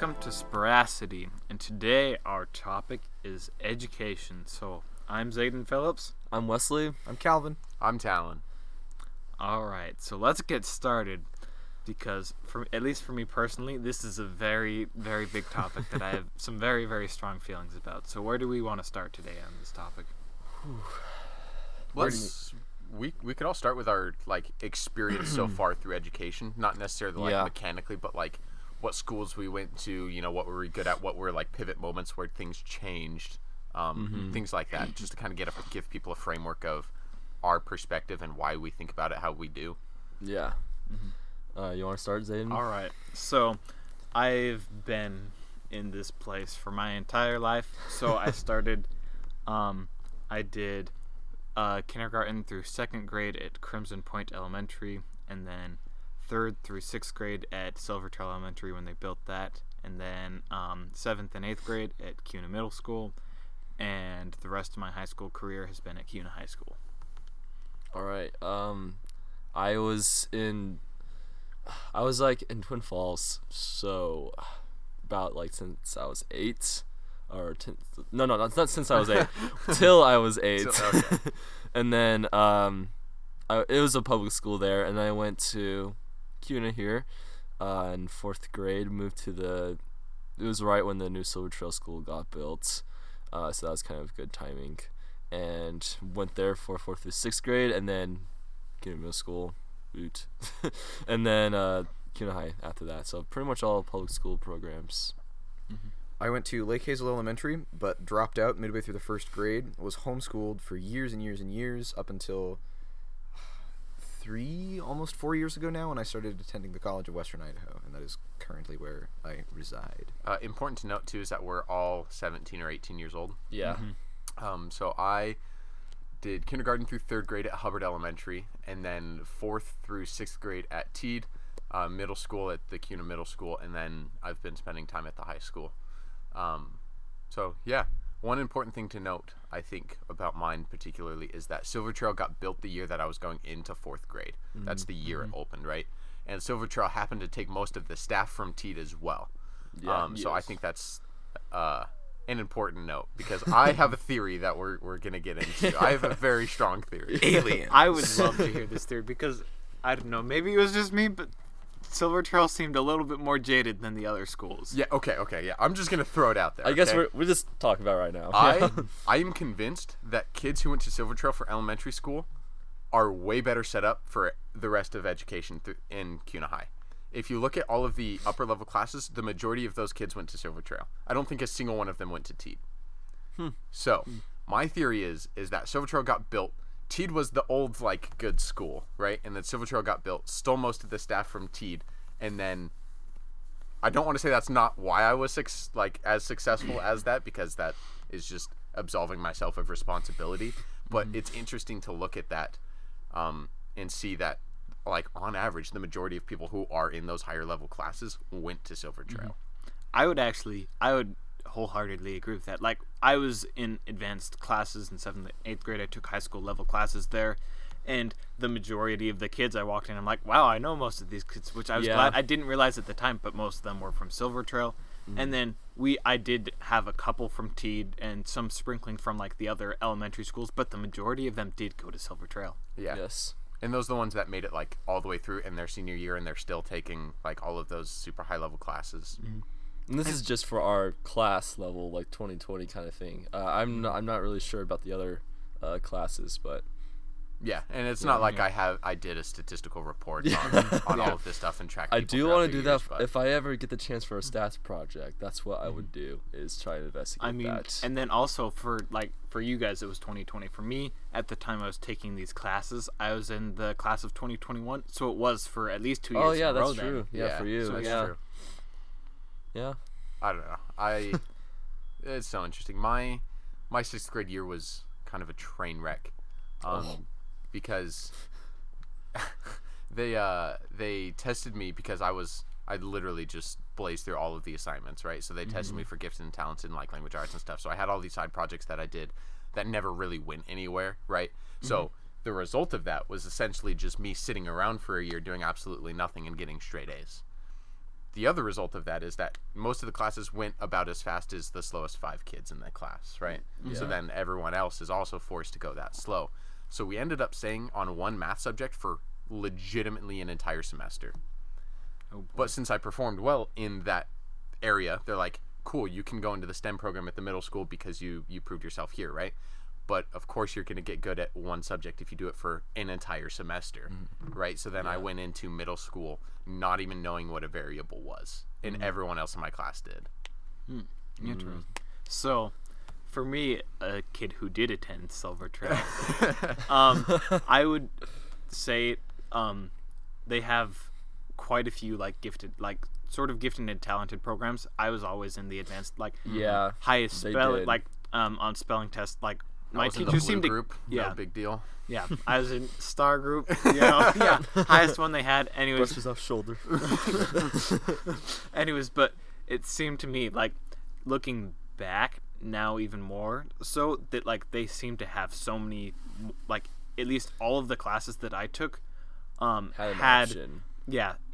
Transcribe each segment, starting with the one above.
Welcome to Sporacity, and today our topic is education. So, I'm Zayden Phillips. I'm Wesley. I'm Calvin. I'm Talon. Alright, so let's get started, because at least for me personally, this is a very, very big topic that I have some very, very strong feelings about. So where do we want to start today on this topic? We could all start with our experience so far through education, not necessarily mechanically, but what schools we went to, what were we good at, what were pivot moments where things changed, things like that, just to kind of give people a framework of our perspective and why we think about it how we do. Yeah. Mm-hmm. You want to start, Zayden? All right. So I've been in this place for my entire life. So I started, I did kindergarten through second grade at Crimson Point Elementary, and then third through sixth grade at Silver Trail Elementary when they built that, and then seventh and eighth grade at CUNA Middle School, and the rest of my high school career has been at CUNA High School. All right. I was in Twin Falls, so about since I was eight, or not since I was eight, till I was eight, and then it was a public school there, and I went to CUNA here in fourth grade, moved to it was right when the new Silver Trail School got built, so that was kind of good timing, and went there for fourth through sixth grade, and then CUNA Middle School, and then CUNA High after that, so pretty much all public school programs. Mm-hmm. I went to Lake Hazel Elementary, but dropped out midway through the first grade, was homeschooled for years and years and years, up until almost 4 years ago now, when I started attending the College of Western Idaho, and that is currently where I reside. Important to note, too, is that we're all 17 or 18 years old. Yeah. Mm-hmm. So I did kindergarten through third grade at Hubbard Elementary, and then fourth through sixth grade at Teed, middle school at the CUNA Middle School, and then I've been spending time at the high school. One important thing to note, I think, about mine particularly is that Silver Trail got built the year that I was going into fourth grade. Mm-hmm. That's the year it opened, right? And Silver Trail happened to take most of the staff from Teed as well. Yeah, so I think that's an important note, because I have a theory that we're going to get into. I have a very strong theory. Aliens. I would love to hear this theory, because, I don't know, maybe it was just me, but Silver Trail seemed a little bit more jaded than the other schools. Yeah, okay, yeah. I'm just going to throw it out there. I guess we're just talking about it right now. I am convinced that kids who went to Silver Trail for elementary school are way better set up for the rest of education in CUNA High. If you look at all of the upper-level classes, the majority of those kids went to Silver Trail. I don't think a single one of them went to Teed. So, my theory is that Silver Trail got built. Teed was the old, good school, right? And then Silver Trail got built, stole most of the staff from Teed, and then I don't want to say that's not why I was as successful as that, because that is just absolving myself of responsibility. But it's interesting to look at that and see that, on average, the majority of people who are in those higher-level classes went to Silver Trail. I would wholeheartedly agree with that. I was in advanced classes in 7th and 8th grade. I took high school level classes there, and the majority of the kids I walked in, I'm like, wow, I know most of these kids, which I was glad. I didn't realize at the time, but most of them were from Silver Trail. Mm-hmm. And then I did have a couple from Teed and some sprinkling from the other elementary schools, but the majority of them did go to Silver Trail. Yeah. Yes. And those are the ones that made it all the way through in their senior year, and they're still taking all of those super high level classes. Mm-hmm. And this is just for our class level, 2020 kind of thing. I'm not really sure about the other classes, but yeah, and it's not I did a statistical report on all of this stuff and track. I do want to do that if I ever get the chance for a stats project. That's what I would do, is try to investigate that. And then also for you guys, it was 2020. For me, at the time I was taking these classes, I was in the class of 2021, so it was for at least 2 years. Oh yeah, that's true. Yeah, for you. So that's true. Yeah, I don't know. It's so interesting. My sixth grade year was kind of a train wreck, because they tested me because I literally just blazed through all of the assignments, right? So they tested me for gifted and talents in language arts and stuff. So I had all these side projects that I did that never really went anywhere, right? Mm-hmm. So the result of that was essentially just me sitting around for a year doing absolutely nothing and getting straight A's. the other result of that is that most of the classes went about as fast as the slowest five kids in that class, right? Yeah. So then everyone else is also forced to go that slow. So we ended up staying on one math subject for legitimately an entire semester. Oh, but since I performed well in that area, they're like, cool, you can go into the STEM program at the middle school because you proved yourself here, right? But of course you're going to get good at one subject if you do it for an entire semester, right? So then I went into middle school not even knowing what a variable was, and everyone else in my class did. Interesting. So for me, a kid who did attend Silver Trail, I would say they have quite a few gifted and talented programs. I was always in the advanced, highest spelling, on spelling tests, my teacher seemed to group. Yeah, no big deal. Yeah, I was in star group. Highest one they had. Anyways, brushes off shoulder. Anyways, but it seemed to me looking back now even more so that they seem to have so many at least all of the classes that I took had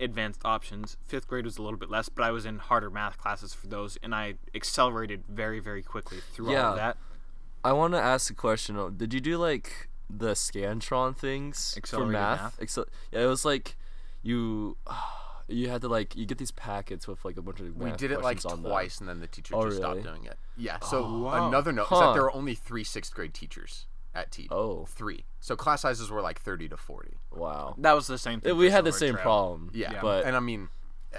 advanced options. Fifth grade was a little bit less, but I was in harder math classes for those, and I accelerated very very quickly through all of that. I want to ask a question. Did you do, the Scantron things for math? It was, you had to, you get these packets with, a bunch of math questions on them. We did it, twice, and then the teacher stopped doing it. Yeah, so another note is that there were only 3 6th-grade teachers at Teed. Oh. 3. So class sizes were, 30 to 40. Wow. That was the same thing. We had the same problem. Yeah. But, and, I mean...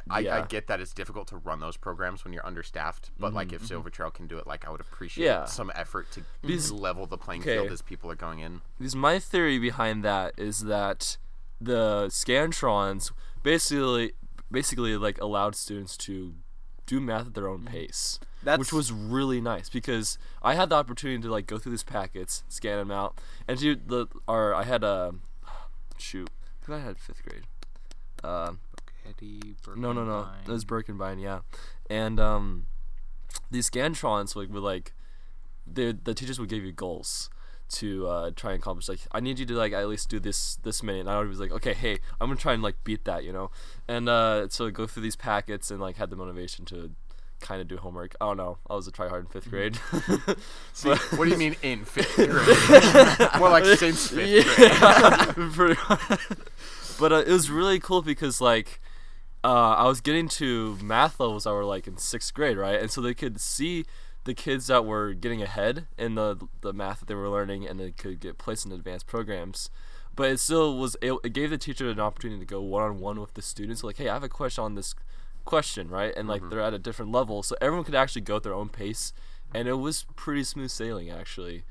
I get that it's difficult to run those programs when you're understaffed, but if Silver Trail can do it, I would appreciate some effort to level the playing field as people are going in. Because my theory behind that is that the Scantrons basically allowed students to do math at their own pace, which was really nice because I had the opportunity to go through these packets, scan them out, and I had a who I had fifth grade. No. It was Birkenbein, and these Scantrons would the teachers would give you goals to try and accomplish. I need you to at least do this minute. And I was okay, hey, I'm gonna try and beat that, And so I'd go through these packets and had the motivation to kind of do homework. I don't know. I was a tryhard in fifth grade. See, what do you mean in fifth grade? More since fifth grade. Pretty much. But it was really cool because I was getting to math levels that were in 6th grade, right? And so they could see the kids that were getting ahead in the math that they were learning, and they could get placed in advanced programs. But it still it gave the teacher an opportunity to go one-on-one with the students. Hey, I have a question on this question, right? And they're at a different level, so everyone could actually go at their own pace. And it was pretty smooth sailing, actually.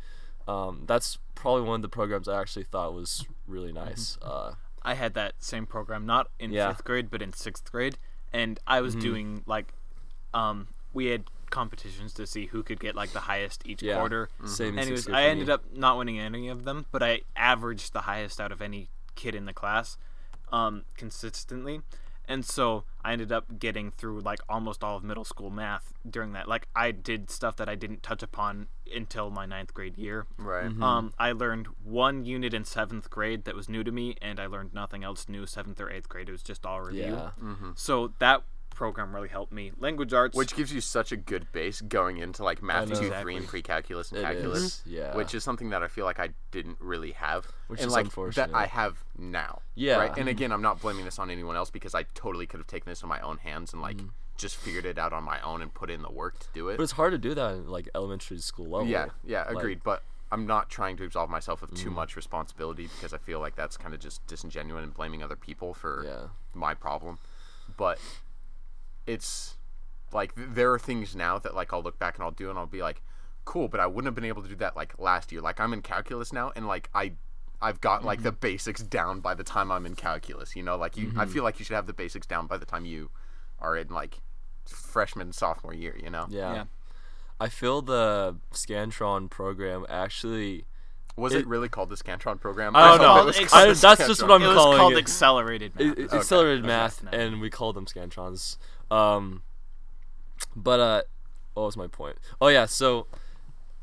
That's probably one of the programs I actually thought was really nice. I had that same program, not in 5th grade, but in 6th grade, and I was doing, we had competitions to see who could get, the highest each quarter. Same Anyways, I ended up not winning any of them, but I averaged the highest out of any kid in the class consistently, and so I ended up getting through, almost all of middle school math during that. I did stuff that I didn't touch upon until my 9th grade year. Right. I learned one unit in 7th grade that was new to me, and I learned nothing else new 7th or 8th grade. It was just all review. Yeah. So that program really helped me. Language arts, which gives you such a good base going into math 2, 3, and pre-calculus and calculus, which is something that I feel I didn't really have, which and is unfortunate. That I have now. Yeah. Right? And again, I'm not blaming this on anyone else because I totally could have taken this in my own hands and just figured it out on my own and put in the work to do it. But it's hard to do that in elementary school level. Yeah, agreed. But I'm not trying to absolve myself of too much responsibility because I feel that's kind of just disingenuous and blaming other people for my problem. But it's there are things now that I'll look back and I'll do and I'll be cool, but I wouldn't have been able to do that last year. I'm in calculus now, and I've got the basics down by the time I'm in calculus. I feel you should have the basics down by the time you are in freshman sophomore year. I feel the Scantron program actually. Was it really called the Scantron program? I don't know. That's just what I'm calling it. It was called Accelerated Math. Accelerated Math, and we called them Scantrons. What was my point? Oh, yeah, so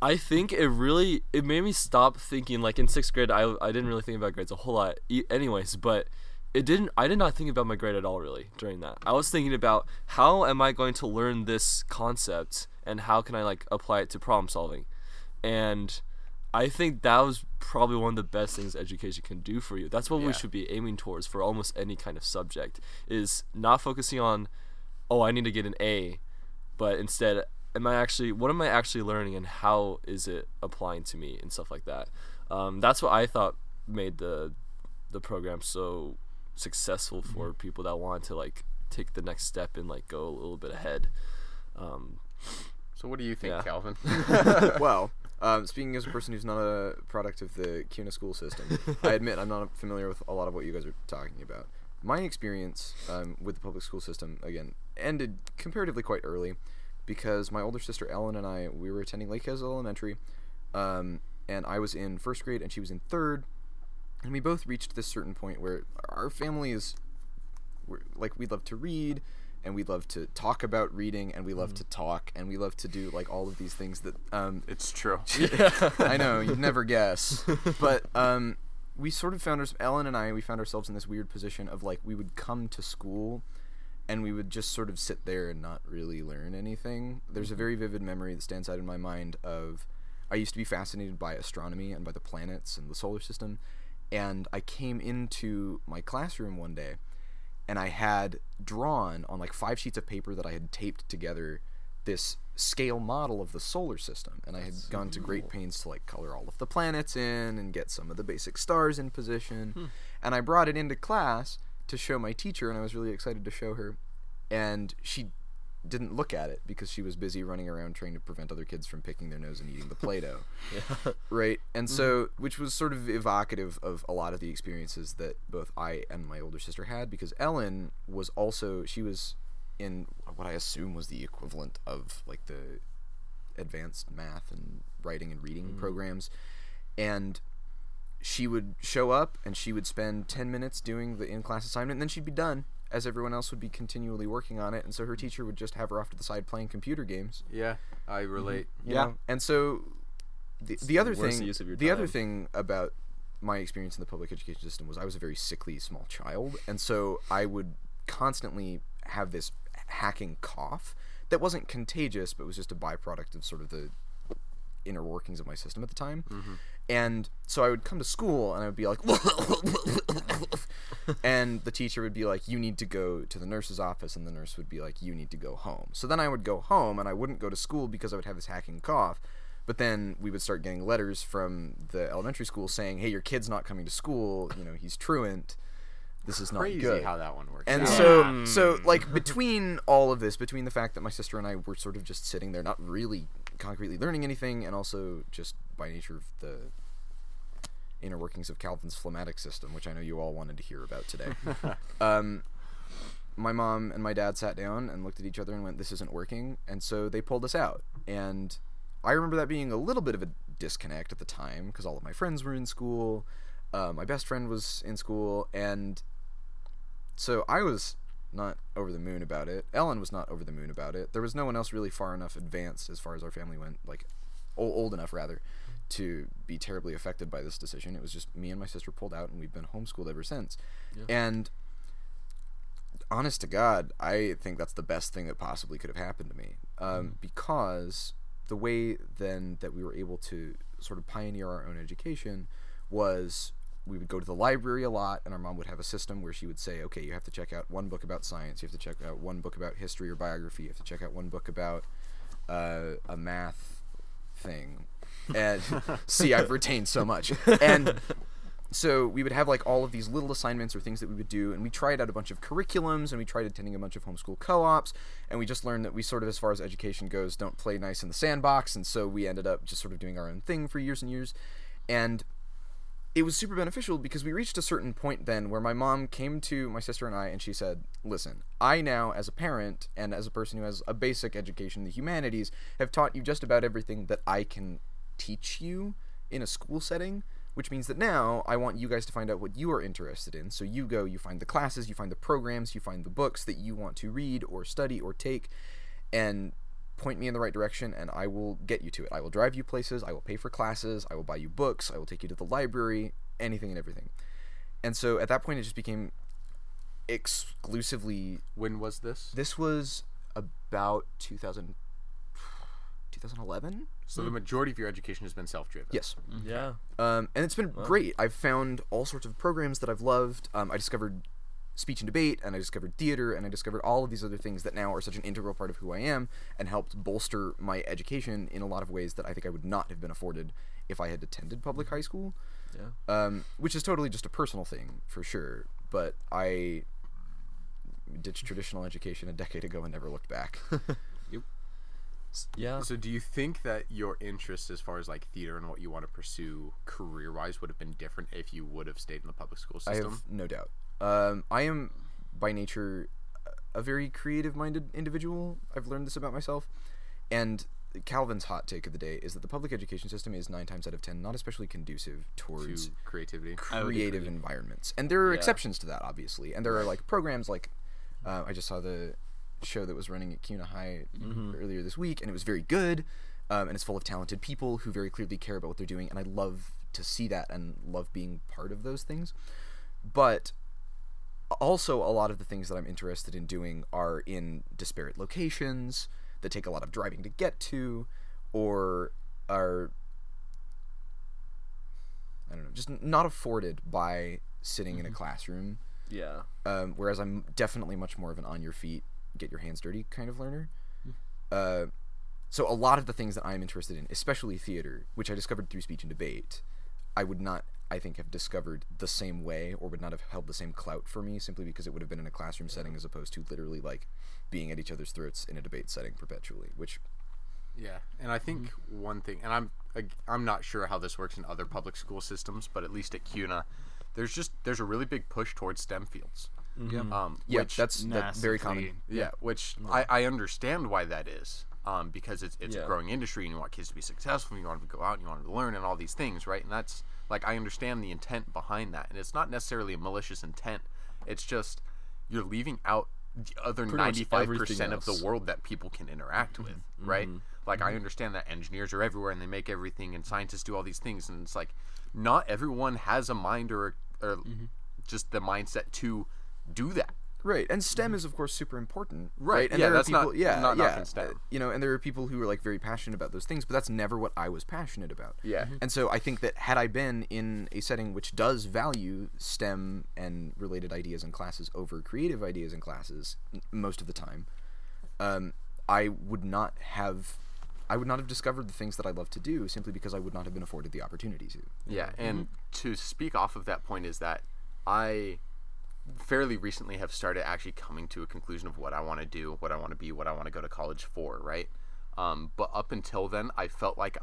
I think it made me stop thinking, in 6th grade, I didn't really think about grades a whole lot anyways, but I did not think about my grade at all really during that. I was thinking about how am I going to learn this concept and how can I like apply it to problem solving. And I think that was probably one of the best things education can do for you. That's what we should be aiming towards for almost any kind of subject, is not focusing on, oh, I need to get an A, but instead, what am I actually learning and how is it applying to me and stuff like that. That's what I thought made the program so successful for people that wanted to like take the next step and like go a little bit ahead. So what do you think, Calvin? Well, speaking as a person who's not a product of the CUNA school system, I admit I'm not familiar with a lot of what you guys are talking about. My experience with the public school system, again, ended comparatively quite early because my older sister Ellen and I, we were attending Lake Hazel Elementary, and I was in first grade and she was in third. And we both reached this certain point where our family is, like, we love to read, and we love to talk about reading, and we love to talk, and we love to do, like, all of these things that... it's true. I know, you'd never guess. But we sort of found Ellen and I, we found ourselves in this weird position of, like, we would come to school, and we would just sort of sit there and not really learn anything. There's a very vivid memory that stands out in my mind of... I used to be fascinated by astronomy and by the planets and the solar system. And I came into my classroom one day, and I had drawn on, like, 5 sheets of paper that I had taped together this scale model of the solar system. And I had gone to great pains to, like, color all of the planets in and get some of the basic stars in position. And I brought it into class to show my teacher, and I was really excited to show her. And she didn't look at it because she was busy running around trying to prevent other kids from picking their nose and eating the Play-Doh. Right? And so, which was sort of evocative of a lot of the experiences that both I and my older sister had, because Ellen was also, she was in what I assume was the equivalent of, like, the advanced math and writing and reading programs, and she would show up and she would spend 10 minutes doing the in-class assignment, and then she'd be done, as everyone else would be continually working on it, and so her teacher would just have her off to the side playing computer games. Yeah, I relate. You know? And so the other thing about my experience in the public education system was I was a very sickly small child, and so I would constantly have this hacking cough that wasn't contagious but was just a byproduct of sort of the inner workings of my system at the time. And so I would come to school and I would be like and the teacher would be like, you need to go to the nurse's office, and the nurse would be like, you need to go home. So then I would go home and I wouldn't go to school because I would have this hacking cough, but then we would start getting letters from the elementary school saying, hey, your kid's not coming to school, you know, he's truant. This is not good. Crazy how that one works. And so like between all of this, between the fact that my sister and I were sort of just sitting there, not really concretely learning anything, and also just by nature of the inner workings of Calvin's phlegmatic system, which I know you all wanted to hear about today. My mom and my dad sat down and looked at each other and went, this isn't working. And so they pulled us out. And I remember that being a little bit of a disconnect at the time because all of my friends were in school. My best friend was in school. And so I was not over the moon about it. Ellen was not over the moon about it. There was no one else really far enough advanced as far as our family went, like old enough rather, to be terribly affected by this decision. It was just me and my sister pulled out, and we've been homeschooled ever since. And honest to God, I think that's the best thing that possibly could have happened to me, because the way then that we were able to sort of pioneer our own education was we would go to the library a lot, and our mom would have a system where she would say, okay, you have to check out one book about science, you have to check out one book about history or biography, you have to check out one book about a math thing. And see, I've retained so much. And so we would have like all of these little assignments or things that we would do, and we tried out a bunch of curriculums, and we tried attending a bunch of homeschool co-ops, and we just learned that we sort of, as far as education goes, don't play nice in the sandbox. And so we ended up just sort of doing our own thing for years and years, and it was super beneficial because we reached a certain point then where my mom came to my sister and I, and she said, listen, I now, as a parent and as a person who has a basic education in the humanities, have taught you just about everything that I can teach you in a school setting, which means that now I want you guys to find out what you are interested in. So you go, you find the classes, you find the programs, you find the books that you want to read or study or take, and point me in the right direction, and I will get you to it. I will drive you places, I will pay for classes, I will buy you books, I will take you to the library, anything and everything. And so at that point, it just became exclusively. When was this? This was about 2011. So the majority of your education has been self-driven. Yes. Mm-hmm. Yeah. And it's been great. I've found all sorts of programs that I've loved. I discovered speech and debate, and I discovered theater, and I discovered all of these other things that now are such an integral part of who I am and helped bolster my education in a lot of ways that I think I would not have been afforded if I had attended public high school. Yeah. Which is totally just a personal thing, for sure. But I ditched traditional education a decade ago and never looked back. Yep. Yeah. So do you think that your interest as far as like theater and what you want to pursue career-wise would have been different if you would have stayed in the public school system? I have no doubt. I am by nature a very creative-minded individual. I've learned this about myself. And Calvin's hot take of the day is that the public education system is 9 times out of 10 not especially conducive towards creativity, creative environments. And there are exceptions to that, obviously. And there are like programs like I just saw the show that was running at CUNA High earlier this week, and it was very good, and it's full of talented people who very clearly care about what they're doing, and I love to see that and love being part of those things. But also, a lot of the things that I'm interested in doing are in disparate locations that take a lot of driving to get to, or are, I don't know, just not afforded by sitting in a classroom. Yeah. Whereas I'm definitely much more of an on your feet, get your hands dirty kind of learner. So a lot of the things that I'm interested in, especially theater, which I discovered through speech and debate, I would not, I think, have discovered the same way, or would not have held the same clout for me, simply because it would have been in a classroom setting as opposed to literally like being at each other's throats in a debate setting perpetually, which and I think one thing, and I'm not sure how this works in other public school systems, but at least at CUNA there's a really big push towards STEM fields. Which that's very common. I understand why that is, because it's a growing industry, and you want kids to be successful, and you want them to go out, and you want them to learn, and all these things, right? And that's like, I understand the intent behind that, and it's not necessarily a malicious intent. It's just you're leaving out the other 95% of the world that people can interact with, right? Like, I understand that engineers are everywhere, and they make everything, and scientists do all these things, and it's like not everyone has a mind or just the mindset to do that. Right, and STEM is, of course, super important. Right, and there are people, not STEM. You know, and there are people who are like very passionate about those things, but that's never what I was passionate about. Yeah, and so I think that had I been in a setting which does value STEM and related ideas and classes over creative ideas and classes most of the time, I would not have discovered the things that I love to do, simply because I would not have been afforded the opportunity to. Yeah, and to speak off of that point is that I fairly recently have started actually coming to a conclusion of what I want to do, what I want to be, what I want to go to college for, right? But up until then, I felt like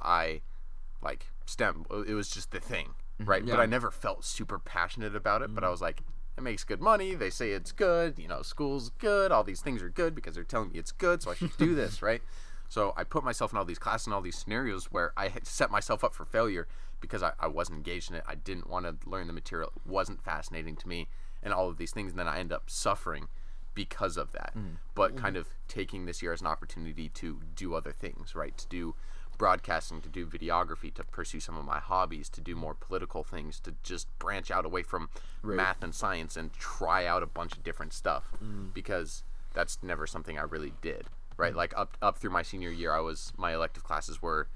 STEM, it was just the thing, right? Yeah. But I never felt super passionate about it, but I was like, it makes good money, they say it's good, you know, school's good, all these things are good because they're telling me it's good, so I should do this, right? So I put myself in all these classes and all these scenarios where I had set myself up for failure because I wasn't engaged in it, I didn't want to learn the material, it wasn't fascinating to me, and all of these things, and then I end up suffering because of that. But kind of taking this year as an opportunity to do other things, right? To do broadcasting, to do videography, to pursue some of my hobbies, to do more political things, to just branch out away from math and science and try out a bunch of different stuff, because that's never something I really did, right? Like up through my senior year, my elective classes were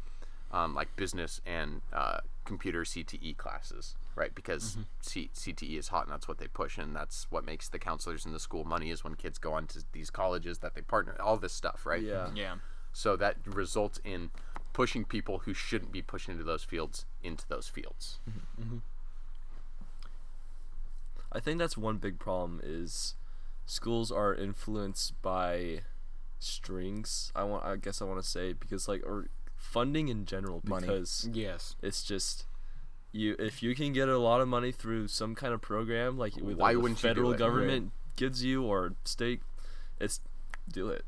like business and computer CTE classes, right? Because CTE is hot, and that's what they push, and that's what makes the counselors in the school money, is when kids go on to these colleges that they partner, all this stuff, right? Yeah. So that results in pushing people who shouldn't be pushed into those fields. I think that's one big problem, is schools are influenced by strings, I guess I want to say, because like, or funding in general, because money. Yes, it's just, you, if you can get a lot of money through some kind of program, like with the federal government gives you, or state, it's gonna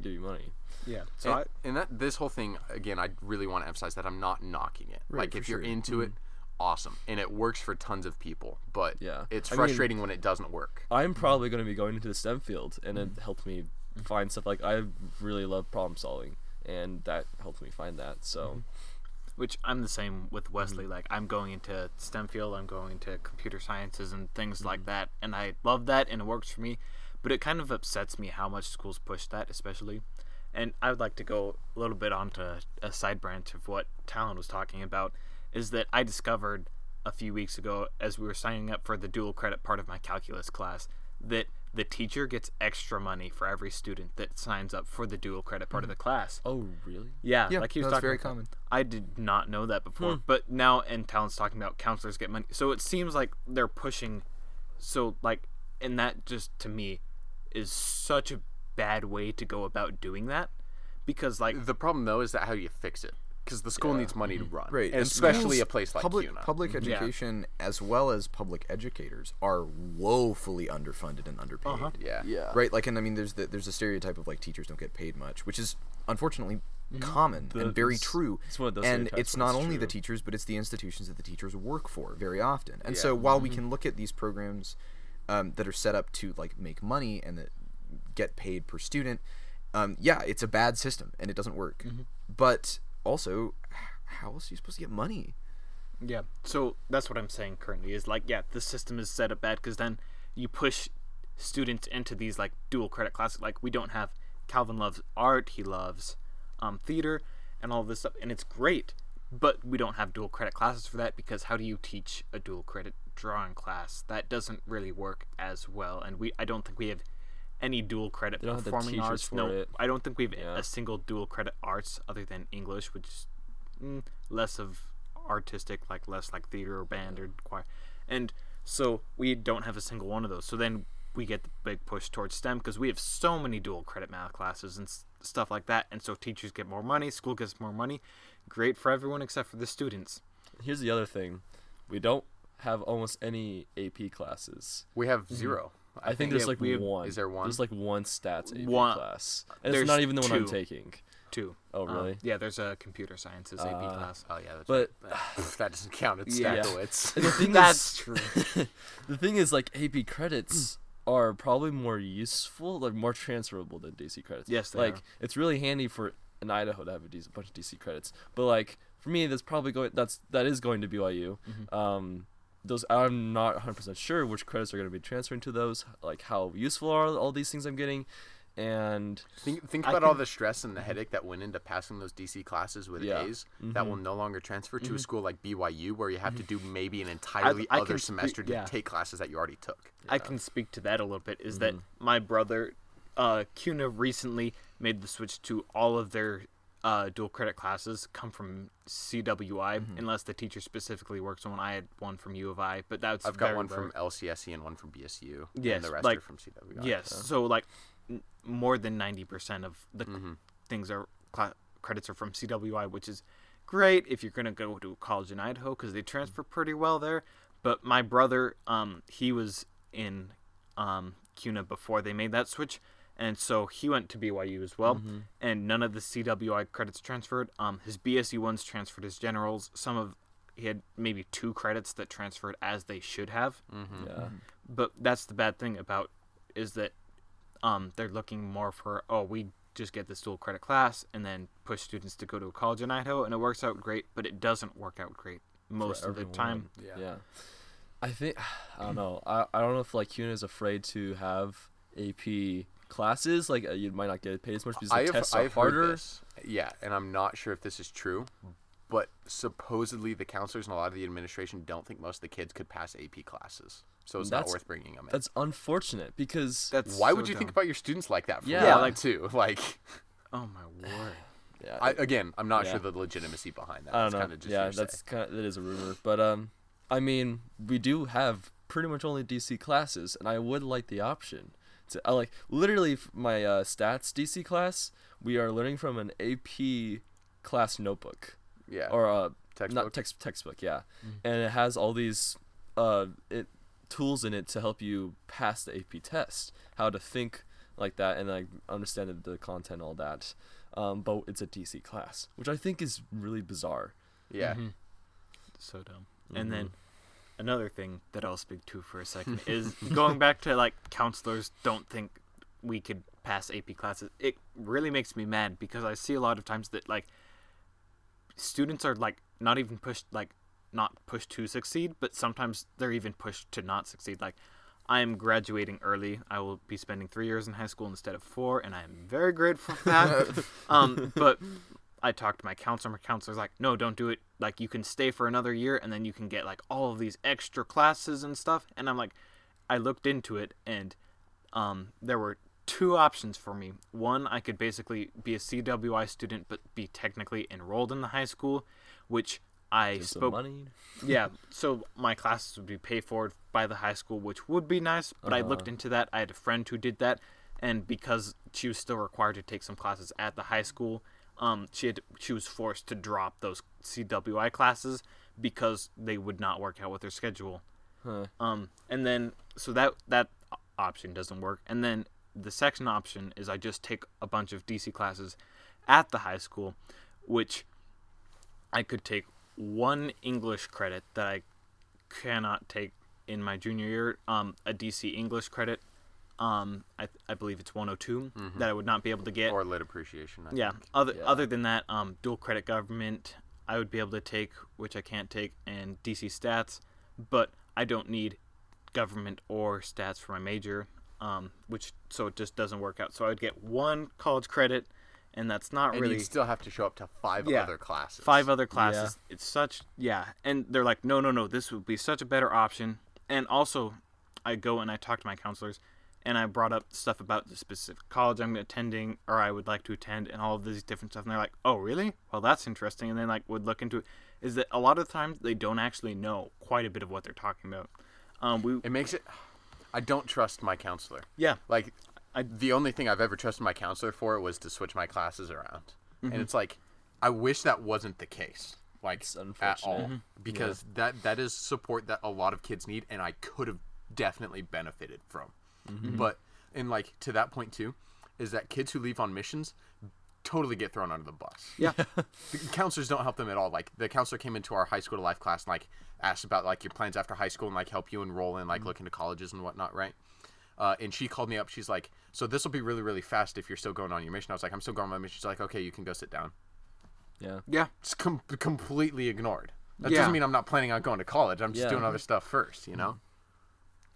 give you money. Yeah. So this whole thing again, I really want to emphasize that I'm not knocking it. Right, like if you're into it, awesome, and it works for tons of people, but it's frustrating when it doesn't work. I'm probably going to be going into the STEM field, and it helped me find stuff. Like, I really love problem solving, and that helped me find that. So Which I'm the same with Wesley. Mm-hmm. Like, I'm going into STEM field, I'm going into computer sciences and things mm-hmm. like that, and I love that, and it works for me. But it kind of upsets me how much schools push that, especially. And I would like to go a little bit onto a side branch of what Talon was talking about, is that I discovered a few weeks ago as we were signing up for the dual credit part of my calculus class that the teacher gets extra money for every student that signs up for the dual credit part mm-hmm. of the class. Oh, really? Yeah. Like he was talking, very common. I did not know that before. But now, and Talon's talking about counselors get money. So it seems like they're pushing. So, like, and that just, to me, is such a bad way to go about doing that, because like the problem though is that how you fix it, because the school needs money to run, right? And especially a place like CUNA. Public education as well as public educators are woefully underfunded and underpaid. Right? Like, and I mean, there's a stereotype of like teachers don't get paid much, which is unfortunately common and very true. It's one of those, and it's not only the teachers, but it's the institutions that the teachers work for very often. And so while we can look at these programs that are set up to like make money and that get paid per student, it's a bad system and it doesn't work. But also, how else are you supposed to get money? So that's what I'm saying currently is like, the system is set up bad, because then you push students into these like dual credit classes. Like, we don't have Calvin loves art, he loves theater and all this stuff, and it's great, but we don't have dual credit classes for that, because how do you teach a dual credit drawing class? That doesn't really work as well, and I don't think we have any dual credit performing arts. I don't think we have a single dual credit arts other than English, which is less of artistic, like less like theater or band or choir. And so we don't have a single one of those. So then we get the big push towards STEM, because we have so many dual credit math classes and stuff like that. And so teachers get more money, school gets more money. Great for everyone except for the students. Here's the other thing. We don't have almost any AP classes. We have zero. I think there's one. Is there one? There's one stats AP class. And it's not even the one I'm taking. Two. Oh, really? There's a computer sciences AP class. Oh, yeah. But that doesn't count. It's Statowitz. The thing that's true. The thing is, like, AP credits are probably more useful, like, more transferable than DC credits. Yes, they are. It's really handy for in Idaho to have a bunch of DC credits. But, like, for me, that is going to BYU. Those, I'm not 100% sure which credits are going to be transferring to those, like how useful are all these things I'm getting, and think about all the stress and the headache that went into passing those DC classes with A's that will no longer transfer to a school like BYU, where you have to do maybe an entirely other semester to take classes that you already took. I can speak to that a little bit, is that my brother, CUNA recently made the switch to all of their dual credit classes come from CWI, unless the teacher specifically works on one. I had one from U of I, but I've got one from LCSC and one from BSU. Yes, and the rest are from CWI. Yes, so like more than 90% of the things are credits are from CWI, which is great if you're gonna go to college in Idaho, because they transfer pretty well there. But my brother, he was in CUNA before they made that switch. And so he went to BYU as well, and none of the CWI credits transferred. His BSU ones transferred as generals. He had maybe 2 credits that transferred as they should have. But that's the bad thing about is that they're looking more for, we just get this dual credit class and then push students to go to a college in Idaho, and it works out great, but it doesn't work out great most of the time. Yeah. I don't know. I don't know if like CUNA is afraid to have AP classes, like you might not get paid as much because the tests are harder. And I'm not sure if this is true, but supposedly the counselors and a lot of the administration don't think most of the kids could pass AP classes, so it's not worth bringing them in. That's unfortunate, because why would you think about your students like that? Oh my word. I'm not sure the legitimacy behind that. I don't know. Kind of just that is a rumor, but I mean, we do have pretty much only DC classes, and I would like the option. Like, literally, my stats DC class, we are learning from an AP class notebook. Yeah. Or textbook. Not textbook, yeah. And it has all these tools in it to help you pass the AP test, how to think like that and like understand the content, all that. But it's a DC class, which I think is really bizarre. Yeah. Mm-hmm. So dumb. Mm-hmm. And then another thing that I'll speak to for a second is going back to like counselors don't think we could pass AP classes. It really makes me mad, because I see a lot of times that like students are like not even pushed, like not pushed to succeed, but sometimes they're even pushed to not succeed. Like, I am graduating early. I will be spending 3 years in high school instead of 4, and I am very grateful for that. But I talked to my counselor. My counselor's like, no, don't do it. Like, you can stay for another year, and then you can get, like, all of these extra classes and stuff. And I'm like, I looked into it, and there were 2 options for me. One, I could basically be a CWI student but be technically enrolled in the high school, which I just spoke money. Yeah, so my classes would be paid for by the high school, which would be nice, but I looked into that. I had a friend who did that, and because she was still required to take some classes at the high school, she was forced to drop those CWI classes because they would not work out with her schedule. Huh. And then so that option doesn't work. And then the second option is I just take a bunch of DC classes at the high school, which I could take 1 English credit that I cannot take in my junior year, a DC English credit. I believe it's 102 mm-hmm. that I would not be able to get. Or lit appreciation. Other than that, dual credit government I would be able to take, which I can't take, and DC stats. But I don't need government or stats for my major, so it just doesn't work out. So I would get 1 college credit, and that's not really. And you still have to show up to 5 other classes. 5 other classes. Yeah. It's such, and they're like, no, this would be such a better option. And also, I go and I talk to my counselors, and I brought up stuff about the specific college I'm attending, or I would like to attend, and all of these different stuff. And they're like, oh, really? Well, that's interesting. And then like would look into it. Is that a lot of the times they don't actually know quite a bit of what they're talking about. It makes it. I don't trust my counselor. Yeah. Like, the only thing I've ever trusted my counselor for was to switch my classes around. Mm-hmm. And it's like, I wish that wasn't the case. Like, at all. Mm-hmm. Because that is support that a lot of kids need, and I could have definitely benefited from. Mm-hmm. But, and like, to that point, too, is that kids who leave on missions totally get thrown under the bus. Yeah. The counselors don't help them at all. Like, the counselor came into our high school to life class and, like, asked about, like, your plans after high school and, like, help you enroll and, like, mm-hmm. look into colleges and whatnot, right? And she called me up. She's like, so this will be really, really fast if you're still going on your mission. I was like, I'm still going on my mission. She's like, okay, you can go sit down. Yeah. Yeah. It's completely ignored. That doesn't mean I'm not planning on going to college. I'm just doing other stuff first, you know?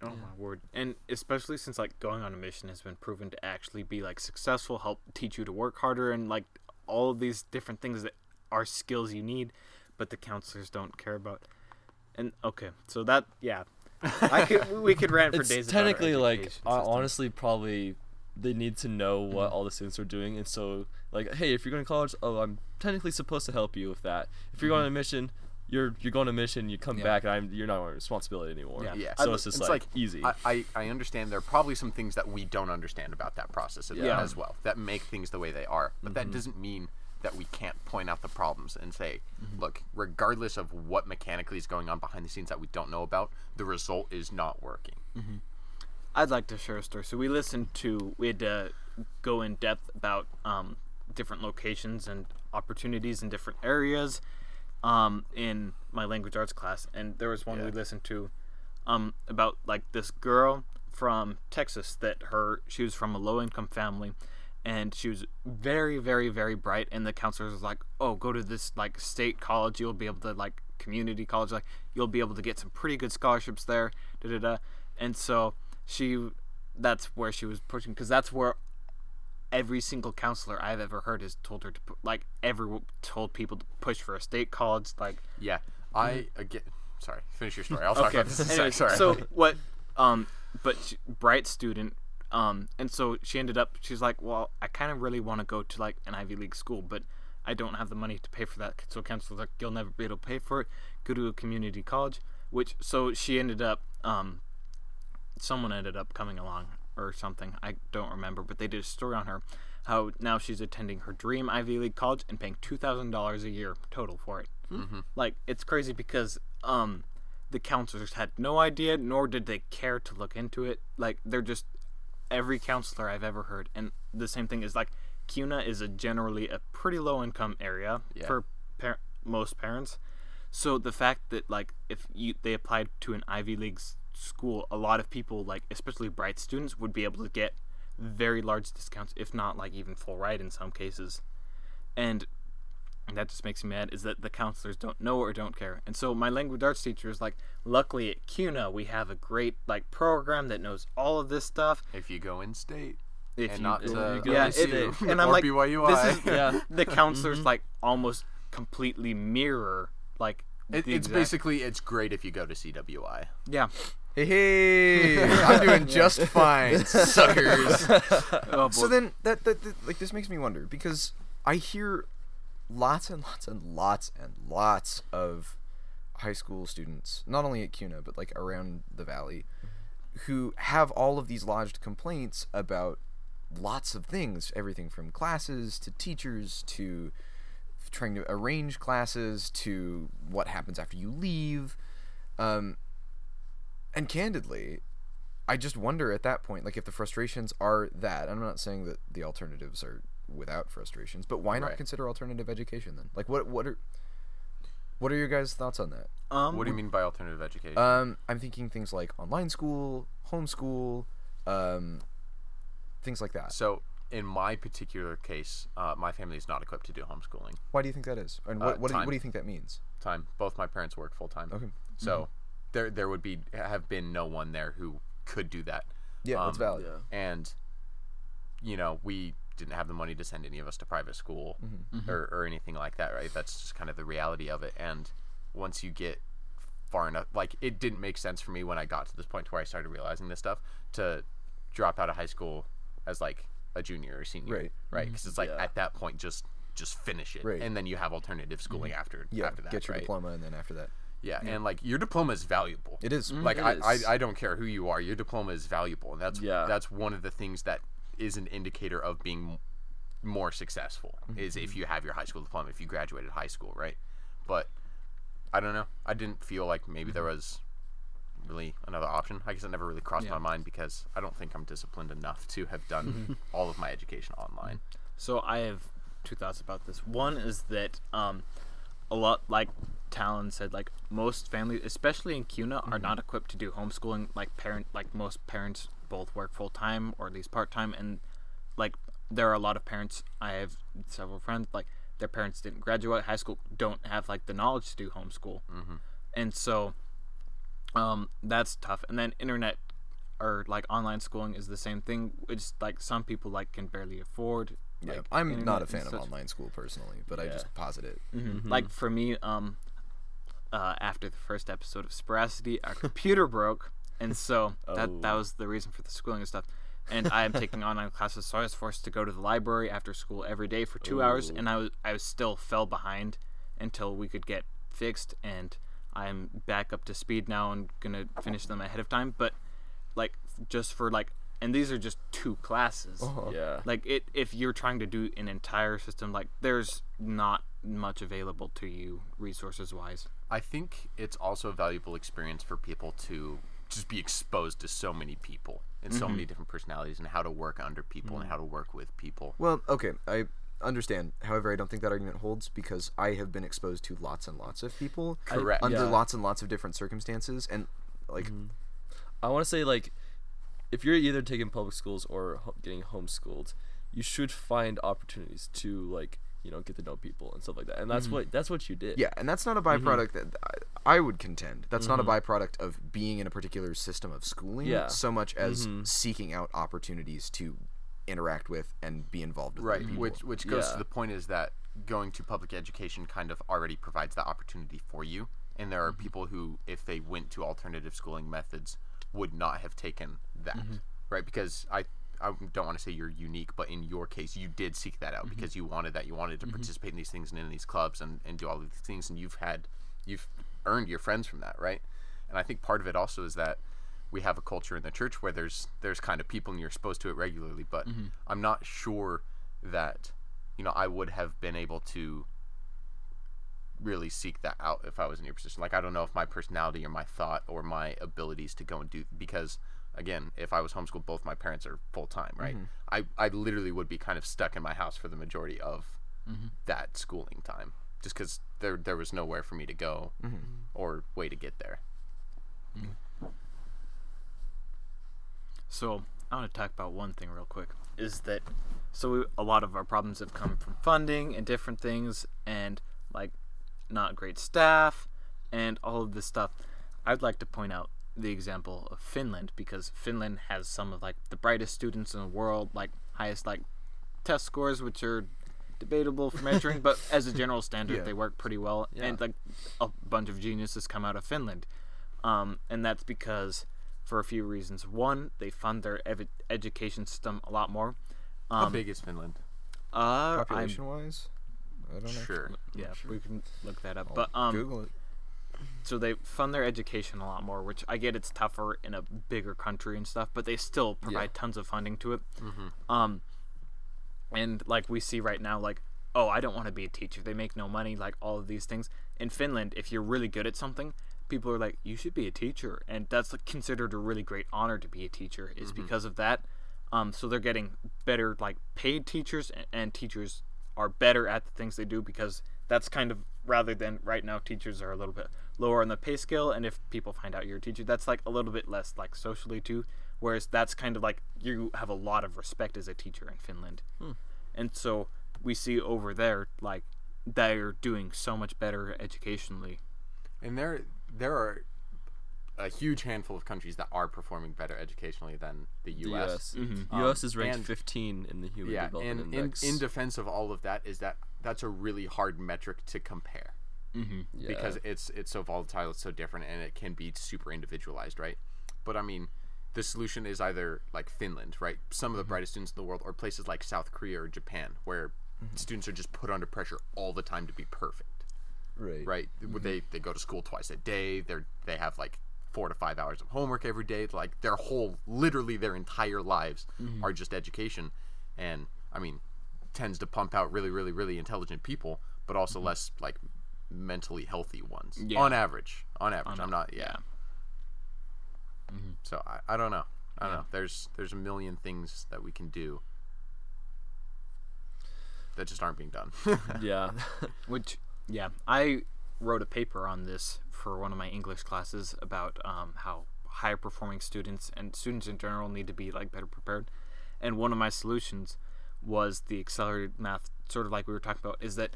Oh, my word. And especially since, like, going on a mission has been proven to actually be, like, successful, help teach you to work harder, and, like, all of these different things that are skills you need, but the counselors don't care about. And, okay, so that, yeah. We could rant for days. It's technically, like, honestly, probably they need to know what all the students are doing. And so, like, hey, if you're going to college, I'm technically supposed to help you with that. If you're going on a mission, you're going on a mission, you come back, and you're not on responsibility anymore. Yeah. Yeah. So it's easy. I understand there are probably some things that we don't understand about that process as well that make things the way they are. But that doesn't mean that we can't point out the problems and say, look, regardless of what mechanically is going on behind the scenes that we don't know about, the result is not working. Mm-hmm. I'd like to share a story. So we had to go in depth about different locations and opportunities in different areas in my language arts class. And there was one we listened to about, like, this girl from Texas that she was from a low-income family. And she was very, very, very bright. And the counselor was like, oh, go to this, like, state college. You'll be able to, like, community college. Like, you'll be able to get some pretty good scholarships there. Da-da-da. And so that's where she was pushing. Because that's where every single counselor I've ever heard has told her to, like, everyone told people to push for a state college. Like, yeah. Sorry, finish your story. I'll talk about this in a second. Sorry. So bright student. And so she's like, well, I kind of really want to go to, like, an Ivy League school, but I don't have the money to pay for that. So counselor's like, you'll never be able to pay for it. Go to a community college, so she ended up, someone ended up coming along or something. I don't remember, but they did a story on her, how now she's attending her dream Ivy League college and paying $2,000 a year total for it. Mm-hmm. Like, it's crazy because, the counselors had no idea, nor did they care to look into it. Like, they're just, every counselor I've ever heard, and the same thing is, like, CUNA is generally a pretty low income area for most parents. So the fact that, like, if they applied to an Ivy League school, a lot of people, like, especially bright students, would be able to get very large discounts, if not, like, even full ride in some cases. And and that just makes me mad, is that the counselors don't know or don't care. And so my language arts teacher is like, luckily at CUNA we have a great like program that knows all of this stuff. If you go in state. If and you, not to yeah, it, and I'm like, BYU. This is yeah. The counselors like almost completely mirror like it's basically it's great if you go to CWI. Yeah. Hey, I'm doing just fine, suckers. Oh, so then that like this makes me wonder, because I hear lots of high school students, not only at CUNA but like around the valley, who have all of these lodged complaints about lots of things, everything from classes to teachers to trying to arrange classes to what happens after you leave. And candidly, I just wonder at that point, like, if the frustrations are that, and I'm not saying that the alternatives are without frustrations, but why not consider alternative education then? Like, what are your guys' thoughts on that? What do you mean by alternative education? I'm thinking things like online school, homeschool, things like that. So in my particular case, my family is not equipped to do homeschooling. Why do you think that is? And what do you think that means? Time. Both my parents work full time. Okay. So there would have been no one there who could do that. Yeah, that's valid. Yeah. And we didn't have the money to send any of us to private school or anything like that, right? That's just kind of the reality of it. And once you get far enough, like, it didn't make sense for me when I got to this point where I started realizing this stuff to drop out of high school as like a junior or senior, right? Because it's like at that point just finish it, right. And then you have alternative schooling after that. Get your diploma, and then after that, and like your diploma is valuable. It is like I don't care who you are, your diploma is valuable, and that's one of the things that is an indicator of being more successful is if you have your high school diploma, if you graduated high school, right? But I don't know. I didn't feel like maybe there was really another option. I guess it never really crossed my mind because I don't think I'm disciplined enough to have done all of my education online. So I have two thoughts about this. One is that a lot, like Talon said, like most families, especially in CUNA, are not equipped to do homeschooling. Like most parents both work full time or at least part time, and like there are a lot of parents. I have several friends like their parents didn't graduate high school, don't have like the knowledge to do homeschool, and so. That's tough. And then internet or like online schooling is the same thing. It's like some people like can barely afford. Like, I'm not a fan of online school personally, but I just posit it. Like for me, after the first episode of Sporacity, our computer broke, and so that was the reason for the schooling and stuff. And I am taking online classes, so I was forced to go to the library after school every day for 2 hours, and I was still fell behind until we could get fixed, and I'm back up to speed now and gonna finish them ahead of time, but like just for like, and these are just two classes. Like if you're trying to do an entire system, like there's not much available to you resources wise. I think it's also a valuable experience for people to just be exposed to so many people and so many different personalities and how to work under people and how to work with people. Well, okay, I understand. However, I don't think that argument holds because I have been exposed to lots and lots of people under lots and lots of different circumstances, and like I want to say, like, if you're either taking public schools or getting homeschooled, you should find opportunities to like get to know people and stuff like that, and that's what you did. Yeah, and that's not a byproduct that I would contend. That's not a byproduct of being in a particular system of schooling so much as seeking out opportunities to interact with and be involved with people. Which goes to the point is that going to public education kind of already provides that opportunity for you, and there are people who, if they went to alternative schooling methods, would not have taken that, right? Because I don't want to say you're unique, but in your case, you did seek that out because you wanted that. You wanted to participate in these things and in these clubs and do all of these things, and you've earned your friends from that, right? And I think part of it also is that we have a culture in the church where there's kind of people and you're exposed to it regularly, but I'm not sure that, I would have been able to really seek that out if I was in your position. Like, I don't know if my personality or my thought or my abilities to go and do, because again, if I was homeschooled, both my parents are full time, right? I literally would be kind of stuck in my house for the majority of that schooling time, just because there was nowhere for me to go or way to get there. So I want to talk about one thing real quick, is that So a lot of our problems have come from funding and different things and, like, not great staff and all of this stuff. I'd like to point out the example of Finland, because Finland has some of, like, the brightest students in the world, like, highest, like, test scores, which are debatable for measuring, but as a general standard, they work pretty well. Yeah. And, like, a bunch of geniuses come out of Finland. And that's because, for a few reasons. One, they fund their education system a lot more. How big is Finland? Population-wise? I don't know. Sure. Yeah, sure. We can look that up. But Google it. So they fund their education a lot more, which I get it's tougher in a bigger country and stuff, but they still provide tons of funding to it. Mm-hmm. And, like, we see right now, like, oh, I don't want to be a teacher. They make no money, like, all of these things. In Finland, if you're really good at something, people are like, you should be a teacher. And that's, like, considered a really great honor to be a teacher is because of that. So they're getting better, like, paid teachers, and teachers are better at the things they do, because that's kind of, rather than right now, teachers are a little bit lower on the pay scale, and if people find out you're a teacher, that's, like, a little bit less, like, socially too, whereas that's kind of, like, you have a lot of respect as a teacher in Finland. And so we see over there, like, they're doing so much better educationally. And there are a huge handful of countries that are performing better educationally than the U.S. U.S. is ranked 15 in the Human Development Index. And in defense of all of that is that that's a really hard metric to compare because it's so volatile, it's so different, and it can be super individualized, right? But, I mean, the solution is either, like, Finland, right? Some of the brightest students in the world, or places like South Korea or Japan, where students are just put under pressure all the time to be perfect. Right? They go to school twice a day. They have, like, 4 to 5 hours of homework every day. Like, their entire lives are just education. And, I mean, tends to pump out really, really, really intelligent people, but also less, like, mentally healthy ones. On average. So I don't know. I don't know. There's a million things that we can do that just aren't being done. I wrote a paper on this for one of my English classes about how high-performing students and students in general need to be, like, better prepared. And one of my solutions was the accelerated math, sort of like we were talking about, is that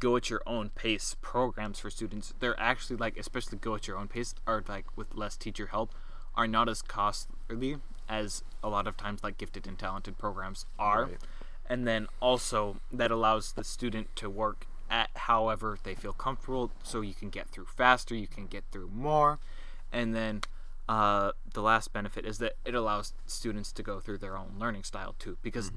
go at your own pace programs for students. They're actually, like, especially go at your own pace, or, like, with less teacher help, are not as costly as a lot of times, like, gifted and talented programs are. Right. And then also that allows the student to work at however they feel comfortable, so you can get through faster, you can get through more. And then the last benefit is that it allows students to go through their own learning style too, because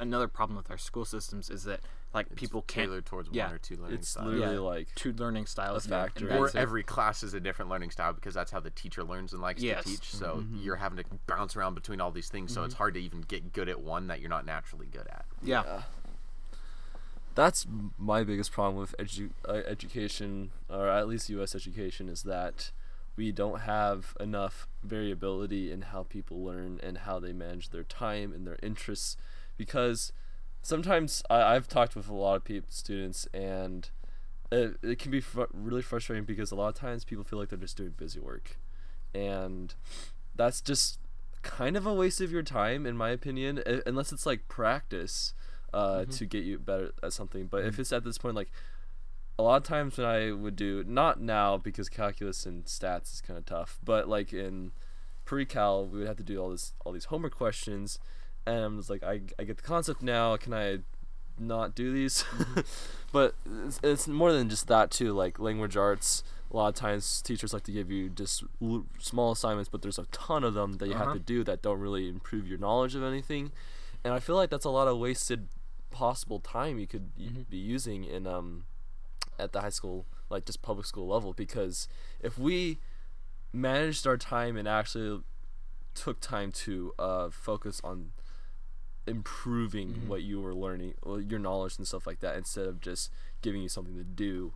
another problem with our school systems is that, like, it's people can't tailored towards one or two learning styles. It's literally like two learning styles. Or every class is a different learning style, because that's how the teacher learns and likes to teach. So you're having to bounce around between all these things, so it's hard to even get good at one that you're not naturally good at. Yeah. That's my biggest problem with education, or at least U.S. education, is that we don't have enough variability in how people learn and how they manage their time and their interests. Because sometimes I've talked with a lot of students, and it can be really frustrating, because a lot of times people feel like they're just doing busy work. And that's just kind of a waste of your time, in my opinion, unless it's, like, practice. To get you better at something. But if it's at this point, like, a lot of times when I would do, not now because calculus and stats is kind of tough, but, like, in pre-cal we would have to do all these homework questions, and I'm just like, I get the concept now, can I not do these? But it's more than just that too. Like, language arts, a lot of times teachers like to give you just small assignments, but there's a ton of them that you have to do that don't really improve your knowledge of anything. And I feel like that's a lot of wasted possible time you could be using in at the high school, like, just public school level, because if we managed our time and actually took time to focus on improving what you were learning, or your knowledge and stuff like that, instead of just giving you something to do,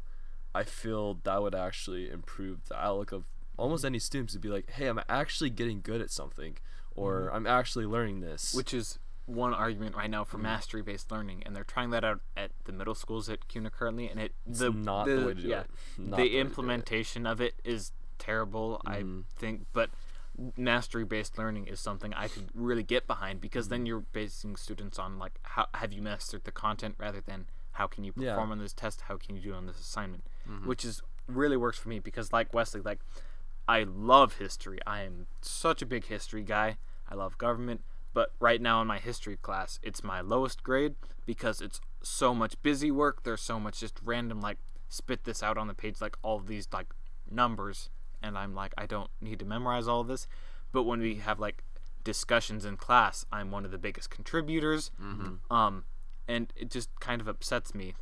I feel that would actually improve the outlook of almost any students, to be like, hey, I'm actually getting good at something, or I'm actually learning this, which is one argument right now for mastery-based learning, and they're trying that out at the middle schools at CUNA currently, and it's not the way to do it. The implementation of it is terrible, I think, but mastery-based learning is something I could really get behind, because then you're basing students on, like, how have you mastered the content rather than how can you perform on this test, how can you do on this assignment, which is really works for me, because, like Wesley, like, I love history. I am such a big history guy. I love government. But right now in my history class, it's my lowest grade because it's so much busy work. There's so much just random, like, spit this out on the page, like, all these, like, numbers. And I'm like, I don't need to memorize all of this. But when we have, like, discussions in class, I'm one of the biggest contributors. And it just kind of upsets me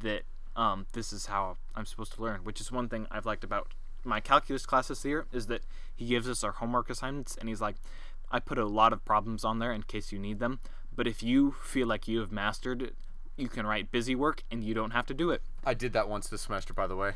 that this is how I'm supposed to learn, which is one thing I've liked about my calculus class this year, is that he gives us our homework assignments, and he's like, I put a lot of problems on there in case you need them, but if you feel like you have mastered it, you can write busy work and you don't have to do it. I did that once this semester, by the way.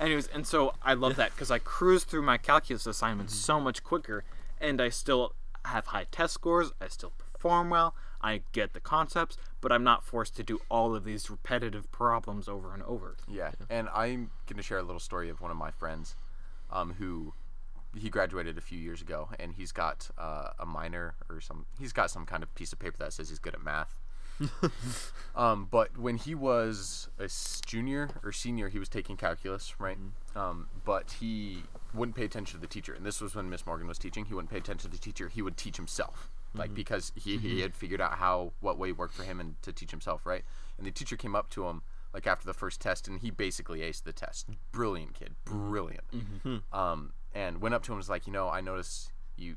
Anyways, and so I love that, because I cruise through my calculus assignments so much quicker, and I still have high test scores, I still perform well, I get the concepts, but I'm not forced to do all of these repetitive problems over and over. Yeah, and I'm going to share a little story of one of my friends who, he graduated a few years ago, and he's got a minor or some, he's got some kind of piece of paper that says he's good at math. But when he was a junior or senior, he was taking calculus, right? But he wouldn't pay attention to the teacher. And this was when Miss Morgan was teaching. He wouldn't pay attention to the teacher. He would teach himself. Like, because he had figured out how, what way worked for him and to teach himself, right? And the teacher came up to him, like, after the first test, and he basically aced the test. Brilliant kid. Brilliant. And went up to him and was like, you know, I notice you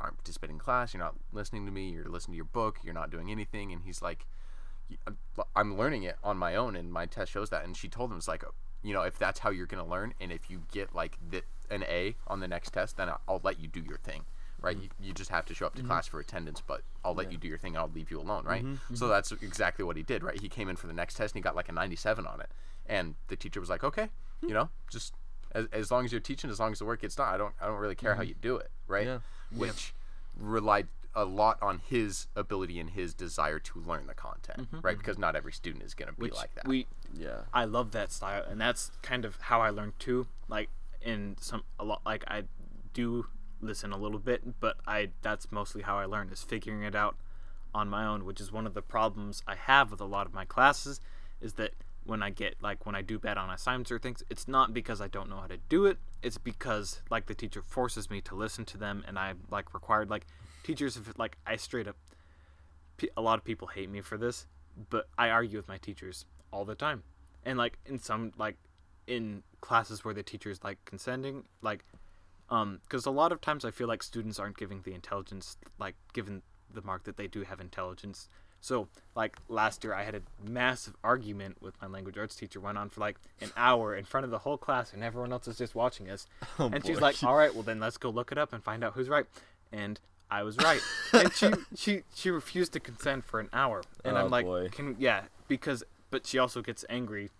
aren't participating in class. You're not listening to me. You're listening to your book. You're not doing anything. And he's like, I'm learning it on my own, and my test shows that. And she told him, it's like, you know, if that's how you're going to learn, and if you get, like, an A on the next test, then I'll let you do your thing. Right, you just have to show up to class for attendance, but I'll let you do your thing and I'll leave you alone, right? So that's exactly what he did, right? He came in for the next test and he got like a 97 on it, and the teacher was like, okay, you know, just as long as you're teaching, as long as the work gets done, I don't really care how you do it, right? Which relied a lot on his ability and his desire to learn the content, right? Because not every student is going to be like that. I love that style, and that's kind of how I learned too. Like, in I do listen a little bit, but that's mostly how I learn, is figuring it out on my own, which is one of the problems I have with a lot of my classes, is that when I do bad on assignments or things, it's not because I don't know how to do it, it's because, like, the teacher forces me to listen to them, and I'm, like, required. Like, teachers have, like, I straight up, a lot of people hate me for this, but I argue with my teachers all the time. And, like, in some, like, in classes where the teacher's, like, consenting, like, because a lot of times I feel like students aren't giving the intelligence, like, given the mark that they do have intelligence. So, like, last year I had a massive argument with my language arts teacher, went on for like an hour in front of the whole class, and everyone else is just watching us. She's like, all right, well then let's go look it up and find out who's right. And I was right. And she refused to consent for an hour. And I'm like, but she also gets angry,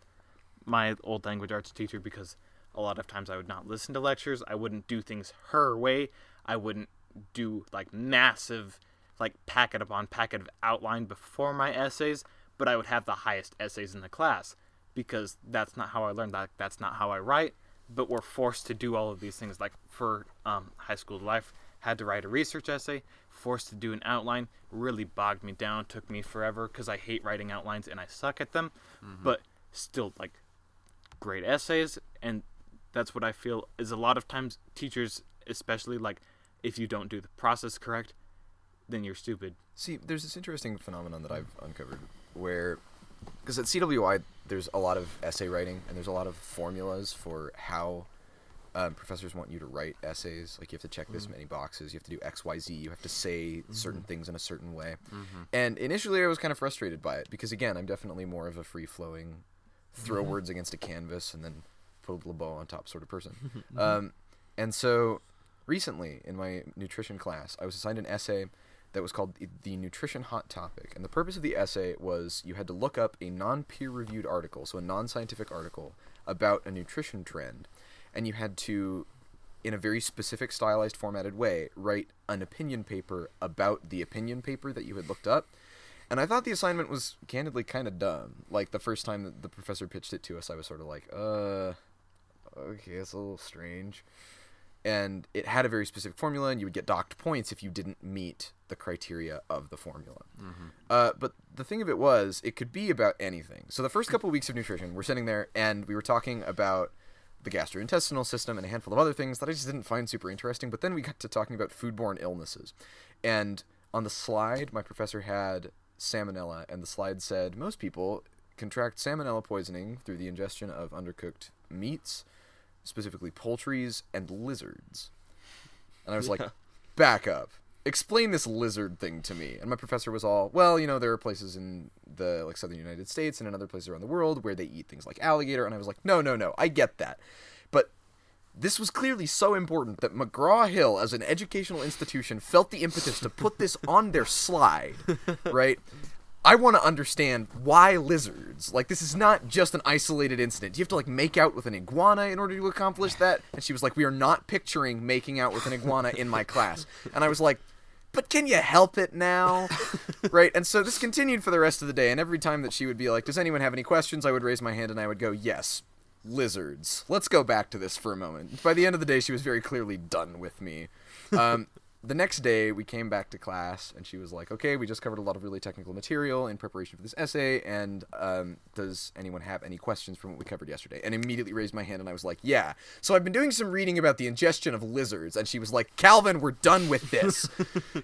my old language arts teacher, because a lot of times I would not listen to lectures. I wouldn't do things her way. I wouldn't do, like, massive, like, packet upon packet of outline before my essays, but I would have the highest essays in the class, because that's not how I learned. That's not how I write, but we're forced to do all of these things. Like, for high school life, had to write a research essay, forced to do an outline, really bogged me down, took me forever, because I hate writing outlines and I suck at them, but still, like, great essays. And that's what I feel is a lot of times teachers, especially, like, if you don't do the process correct, then you're stupid. See, there's this interesting phenomenon that I've uncovered where, because at CWI, there's a lot of essay writing and there's a lot of formulas for how professors want you to write essays. Like, you have to check this many boxes, you have to do X, Y, Z, you have to say certain things in a certain way. And initially I was kind of frustrated by it because, again, I'm definitely more of a free-flowing, throw words against a canvas and then put a little bow on top sort of person. And so recently in my nutrition class, I was assigned an essay that was called The Nutrition Hot Topic. And the purpose of the essay was you had to look up a non-peer-reviewed article, so a non-scientific article, about a nutrition trend. And you had to, in a very specific, stylized, formatted way, write an opinion paper about the opinion paper that you had looked up. And I thought the assignment was candidly kind of dumb. Like, the first time that the professor pitched it to us, I was sort of like, okay, it's a little strange. And it had a very specific formula, and you would get docked points if you didn't meet the criteria of the formula. Mm-hmm. But the thing of it was, it could be about anything. So the first couple of weeks of nutrition, we're sitting there, and we were talking about the gastrointestinal system and a handful of other things that I just didn't find super interesting. But then we got to talking about foodborne illnesses. And on the slide, my professor had salmonella, and the slide said, most people contract salmonella poisoning through the ingestion of undercooked meats, specifically poultries and lizards. And I was like, back up. Explain this lizard thing to me. And my professor was all, well, you know, there are places in the like southern United States and in other places around the world where they eat things like alligator. And I was like, no, I get that. But this was clearly so important that McGraw-Hill as an educational institution felt the impetus to put this on their slide, right? I want to understand why lizards. Like, this is not just an isolated incident. You have to, like, make out with an iguana in order to accomplish that. And she was like, we are not picturing making out with an iguana in my class. And I was like, but can you help it now? Right? And so this continued for the rest of the day. And every time that she would be like, does anyone have any questions? I would raise my hand and I would go, yes, lizards. Let's go back to this for a moment. By the end of the day, she was very clearly done with me. The next day, we came back to class, and she was like, okay, we just covered a lot of really technical material in preparation for this essay, and does anyone have any questions from what we covered yesterday? And immediately raised my hand, and I was like, yeah. So I've been doing some reading about the ingestion of lizards, and she was like, Calvin, we're done with this.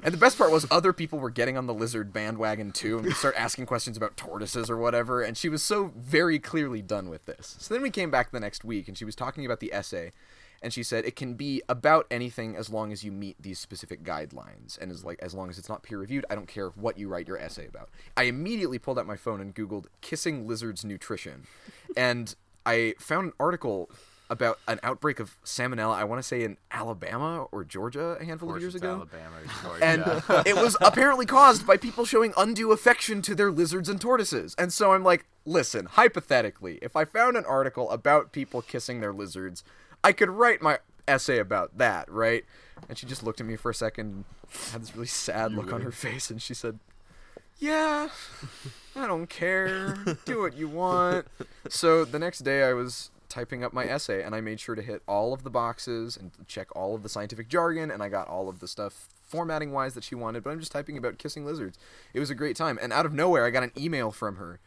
And the best part was other people were getting on the lizard bandwagon, too, and we start asking questions about tortoises or whatever, and she was so very clearly done with this. So then we came back the next week, and she was talking about the essay. And she said, it can be about anything as long as you meet these specific guidelines. And is like, as long as it's not peer-reviewed, I don't care what you write your essay about. I immediately pulled out my phone and Googled kissing lizards nutrition. And I found an article about an outbreak of salmonella, I want to say in Alabama or Georgia a handful of years ago. Alabama or Georgia. And it was apparently caused by people showing undue affection to their lizards and tortoises. And so I'm like, listen, hypothetically, if I found an article about people kissing their lizards, I could write my essay about that, right? And she just looked at me for a second and had this really sad look on her face, and she said, yeah, I don't care. Do what you want. So the next day I was typing up my essay, and I made sure to hit all of the boxes and check all of the scientific jargon, and I got all of the stuff formatting-wise that she wanted, but I'm just typing about kissing lizards. It was a great time. And out of nowhere, I got an email from her.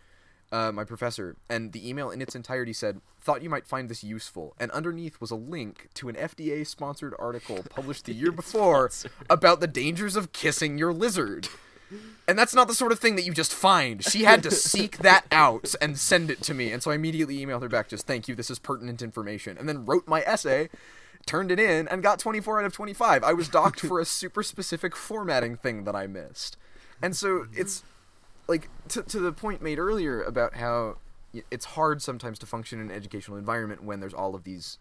My professor, and the email in its entirety said, thought you might find this useful, and underneath was a link to an FDA-sponsored article published the year before about the dangers of kissing your lizard. And that's not the sort of thing that you just find. She had to seek that out and send it to me, and so I immediately emailed her back, just, thank you, this is pertinent information, and then wrote my essay, turned it in, and got 24 out of 25. I was docked for a super specific formatting thing that I missed. And so it's... like, to the point made earlier about how it's hard sometimes to function in an educational environment when there's all of these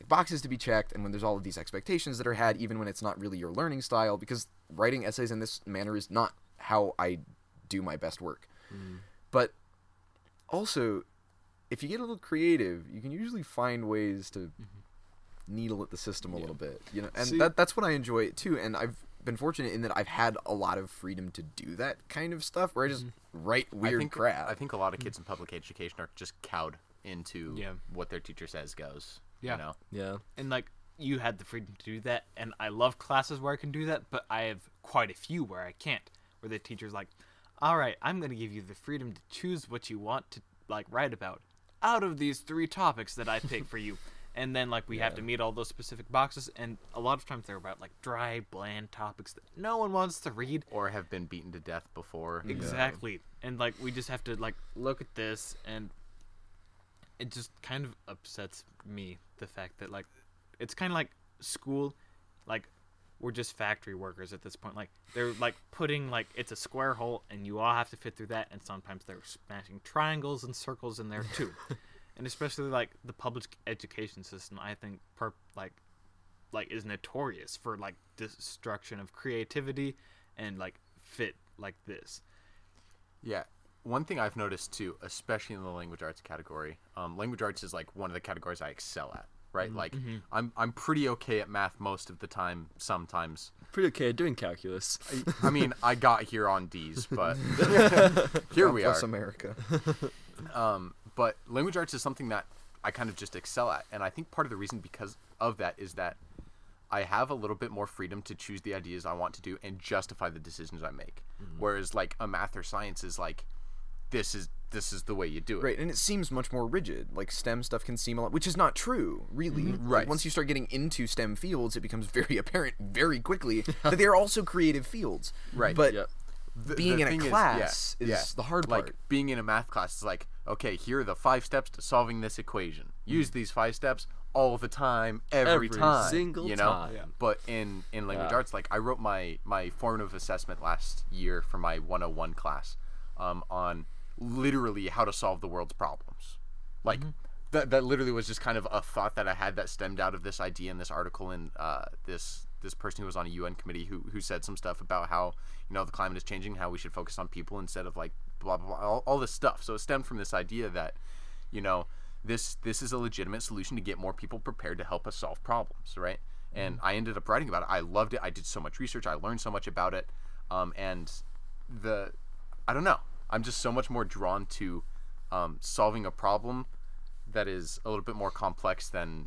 like, boxes to be checked and when there's all of these expectations that are had, even when it's not really your learning style, because writing essays in this manner is not how I do my best work. Mm. But also, if you get a little creative, you can usually find ways to needle at the system a little bit, you know, and that's what I enjoy, too, and I've been fortunate in that I've had a lot of freedom to do that kind of stuff where I just write weird crap. I think a lot of kids in public education are just cowed into what their teacher says goes. Yeah. You know? Yeah. And like you had the freedom to do that, and I love classes where I can do that, but I have quite a few where I can't, where the teacher's like, all right, I'm going to give you the freedom to choose what you want to like write about out of these three topics that I pick for you. And then, like, we have to meet all those specific boxes, and a lot of times they're about, like, dry, bland topics that no one wants to read. Or have been beaten to death before. Exactly. Yeah. And, like, we just have to, like, look at this, and it just kind of upsets me, the fact that, like, it's kind of like school, like, we're just factory workers at this point. Like, they're, like, putting, like, it's a square hole, and you all have to fit through that, and sometimes they're smashing triangles and circles in there, too. And especially, like, the public education system, I think, like is notorious for, like, destruction of creativity and, like, fit like this. Yeah. One thing I've noticed, too, especially in the language arts category, language arts is, like, one of the categories I excel at, right? Mm-hmm. Like, I'm pretty okay at math most of the time, sometimes. Pretty okay at doing calculus. I mean, I got here on D's, but here we are. Plus America. But language arts is something that I kind of just excel at. And I think part of the reason because of that is that I have a little bit more freedom to choose the ideas I want to do and justify the decisions I make. Mm-hmm. Whereas like a math or science is like, this is the way you do it. Right, and it seems much more rigid. Like STEM stuff can seem a lot, which is not true, really. Mm-hmm. Right. Like, once you start getting into STEM fields, it becomes very apparent very quickly that they're also creative fields. Right. But yep. Being the in a class is the hard part. Like being in a math class is like, okay, here are the 5 steps to solving this equation. Mm-hmm. Use these 5 steps all the time, every time, single you know? Time. Yeah. But in language arts, like I wrote my formative assessment last year for my 101 class on literally how to solve the world's problems. Like mm-hmm. that literally was just kind of a thought that I had that stemmed out of this idea in this article and this person who was on a UN committee who said some stuff about how, you know, the climate is changing, how we should focus on people instead of like blah blah blah, all this stuff. So it stemmed from this idea that, you know, this is a legitimate solution to get more people prepared to help us solve problems, right? Mm-hmm. And I ended up writing about it. I loved it. I did so much research. I learned so much about it. And I don't know. I'm just so much more drawn to solving a problem that is a little bit more complex than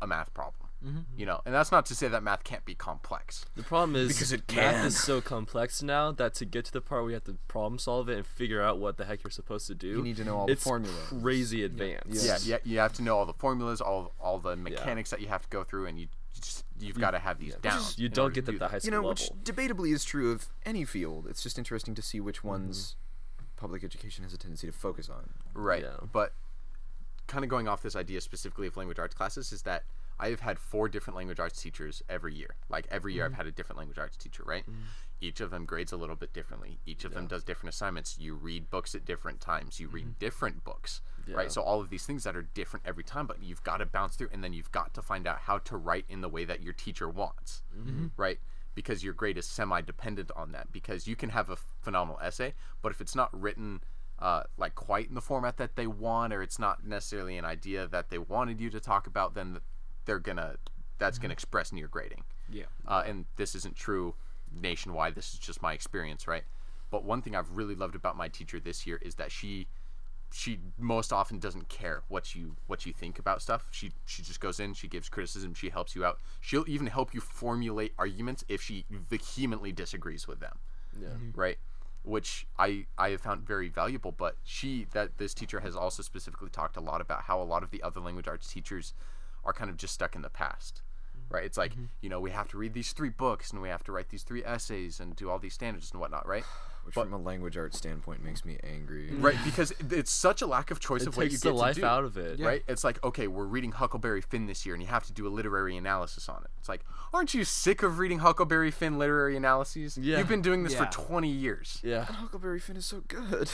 a math problem. Mm-hmm. You know, and that's not to say that math can't be complex. The problem is because it can. Math is so complex now that to get to the part where you have to problem solve it and figure out what the heck you're supposed to do, you need to know all the formulas. It's crazy advanced. Yeah. Yeah, you have to know all the formulas, all the mechanics that you have to go through, and you've got to have these down. You don't get that at the high school level. Which debatably is true of any field. It's just interesting to see which ones public education has a tendency to focus on. Right, yeah. But kind of going off this idea specifically of language arts classes is that I have had 4 different language arts teachers every year. Like, every year I've had a different language arts teacher, right? Mm. Each of them grades a little bit differently. Each of them does different assignments. You read books at different times. You read different books, right? So all of these things that are different every time, but you've got to bounce through, and then you've got to find out how to write in the way that your teacher wants, right? Because your grade is semi-dependent on that. Because you can have a phenomenal essay, but if it's not written like quite in the format that they want, or it's not necessarily an idea that they wanted you to talk about, then that's gonna express in your grading. Yeah. And this isn't true nationwide. This is just my experience, right? But one thing I've really loved about my teacher this year is that she most often doesn't care what you think about stuff. She just goes in, she gives criticism, she helps you out. She'll even help you formulate arguments if she vehemently disagrees with them. Yeah. Mm-hmm. Right? Which I have found very valuable, but this teacher has also specifically talked a lot about how a lot of the other language arts teachers are kind of just stuck in the past, right? It's like, you know, we have to read these 3 books and we have to write these 3 essays and do all these standards and whatnot, right? Which from a language arts standpoint makes me angry. Right, because it's such a lack of choice of what you get to do. It takes the life out of it. Right? Yeah. It's like, okay, we're reading Huckleberry Finn this year and you have to do a literary analysis on it. It's like, aren't you sick of reading Huckleberry Finn literary analyses? Yeah. You've been doing this for 20 years. Yeah. And Huckleberry Finn is so good.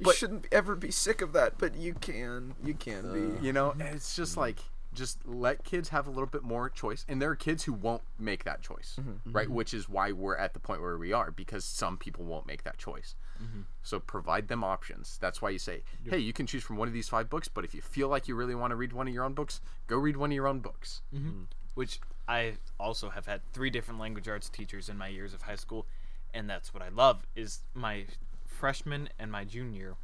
You shouldn't ever be sick of that, but you can. You can be. You know, and it's just like... Just let kids have a little bit more choice. And there are kids who won't make that choice, right? Mm-hmm. Which is why we're at the point where we are, because some people won't make that choice. Mm-hmm. So provide them options. That's why you say, hey, you can choose from one of these 5 books, but if you feel like you really want to read one of your own books, go read one of your own books. Mm-hmm. Which I also have had 3 different language arts teachers in my years of high school, and that's what I love is my freshman and my junior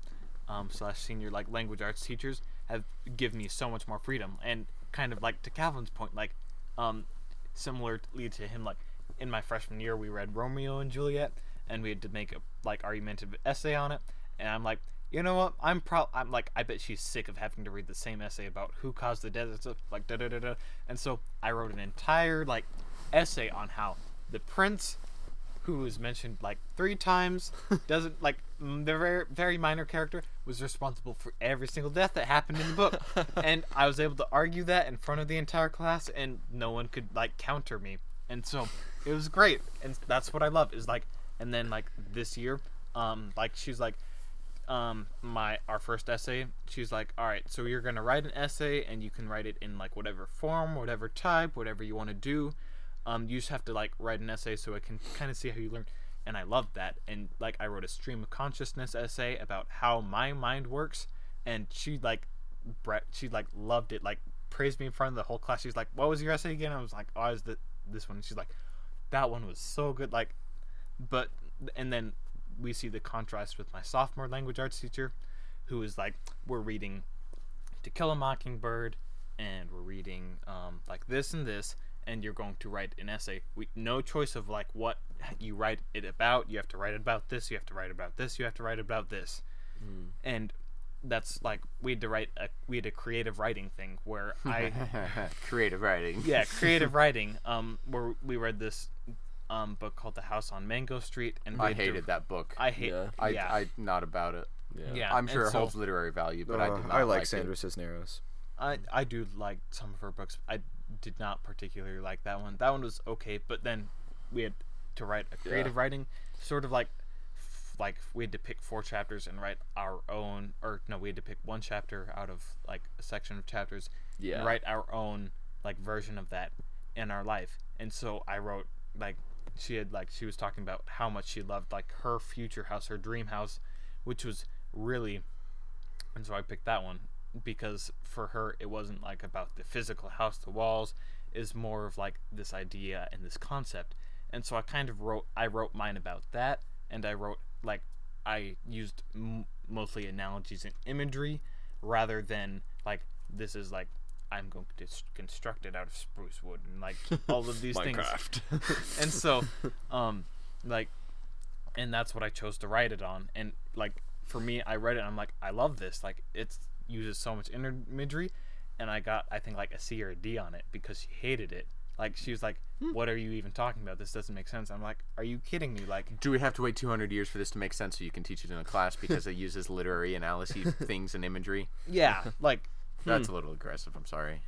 / senior like language arts teachers have given me so much more freedom. And kind of like to Calvin's point, like similarly to him, like in my freshman year we read Romeo and Juliet and we had to make a like argumentative essay on it, and I'm like, you know what, I'm like, I bet she's sick of having to read the same essay about who caused the death and stuff, like da da da da. And so I wrote an entire like essay on how the prince, who is mentioned like 3 times, doesn't like the very, very minor character, was responsible for every single death that happened in the book. And I was able to argue that in front of the entire class, and no one could like counter me. And so it was great. And that's what I love is like, and then like this year, like she's like, our first essay, she's like, all right, so you're going to write an essay and you can write it in like whatever form, whatever type, whatever you want to do. You just have to like write an essay so I can kind of see how you learn. And I love that. And like I wrote a stream of consciousness essay about how my mind works, and she loved it, like praised me in front of the whole class. She's like, what was your essay again? I was like, oh, I was this one. And she's like, that one was so good. Like, but and then we see the contrast with my sophomore language arts teacher, who is like, we're reading To Kill a Mockingbird and we're reading like this and this. and you're going to write an essay. No choice of like what you write it about. You have to write about this. You have to write about this. You have to write about this. Mm. And that's like we had a creative writing thing where creative writing. Yeah, creative writing. Where we read this book called The House on Mango Street, and I hated that book. I not about it. Yeah. I'm sure it holds literary value, but I did not. I like Sandra Cisneros. I do like some of her books. I did not particularly like that one. That one was okay, but then we had to write a creative writing, sort of like we had to pick 4 chapters and write our own, we had to pick 1 chapter out of like a section of chapters and write our own like version of that in our life. And so I wrote like she was talking about how much she loved like her future house, her dream house, which was really, and so I picked that one. Because for her, it wasn't like about the physical house, the walls, is more of like this idea and this concept. And so I kind of wrote mine about that, and I wrote like I used mostly analogies and imagery rather than like this is like I'm going to construct it out of spruce wood and like all of these things. Minecraft. And so, and that's what I chose to write it on. And like for me, I read it, and I'm like, I love this. Like it's. Uses so much imagery, and I got like a C or a D on it because she hated it. Like she was like, "What are you even talking about? This doesn't make sense." I'm like, "Are you kidding me?" Like, do we have to wait 200 years for this to make sense so you can teach it in a class because it uses literary analyses, things, and imagery? Yeah, like that's a little aggressive. I'm sorry.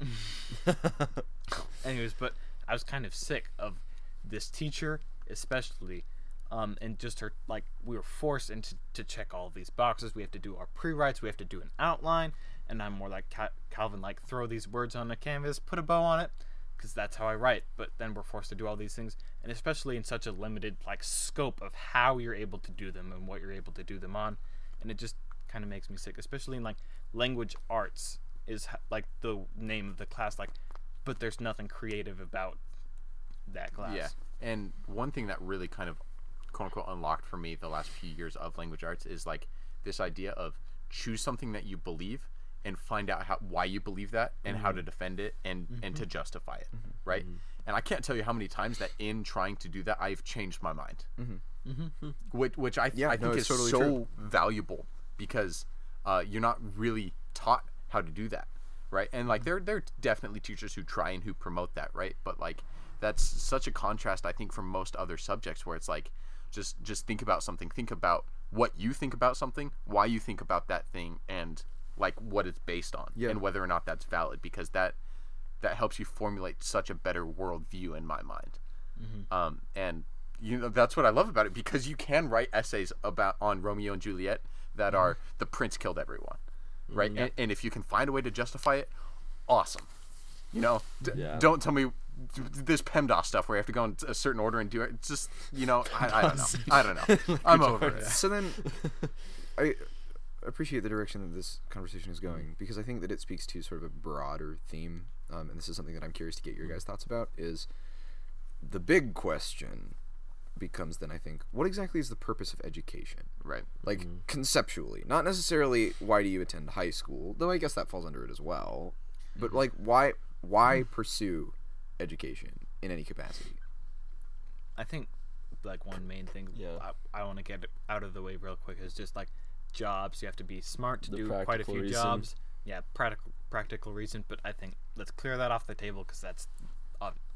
Anyways, but I was kind of sick of this teacher, especially. And just her, like, we were forced into to check all these boxes. We have to do our pre-writes. We have to do an outline. And I'm more like Calvin, like, throw these words on a canvas, put a bow on it, because that's how I write. But then we're forced to do all these things, and especially in such a limited, like, scope of how you're able to do them and what you're able to do them on. And it just kind of makes me sick, especially in, like, language arts is, like, the name of the class. Like, but there's nothing creative about that class. Yeah, and one thing that really kind of quote-unquote unlocked for me the last few years of language arts is like this idea of choose something that you believe and find out why you believe that and how to defend it and to justify it, right? And I can't tell you how many times that in trying to do that I've changed my mind, which I think is totally so true. Valuable because you're not really taught how to do that, right? And like there are definitely teachers who try and who promote that, right? But like that's such a contrast I think from most other subjects where it's like Just think about something. Think about what you think about something, why you think about that thing, and like what it's based on, and whether or not that's valid. Because that helps you formulate such a better worldview in my mind. And you know that's what I love about it because you can write essays on Romeo and Juliet that are the prince killed everyone, right? Yeah. And if you can find a way to justify it, awesome. You know, don't tell me this PEMDAS stuff where you have to go in a certain order and do it. It's just, you know, I don't know. I'm over it. So then I appreciate the direction that this conversation is going because I think that it speaks to sort of a broader theme. And this is something that I'm curious to get your guys' thoughts about is the big question becomes then I think, what exactly is the purpose of education? Right. Like conceptually, not necessarily why do you attend high school, though I guess that falls under it as well. But like why pursue education in any capacity? I think like one main thing I want to get out of the way real quick is just like jobs. You have to be smart to do quite a few jobs. Yeah, practical reason. But I think let's clear that off the table because that's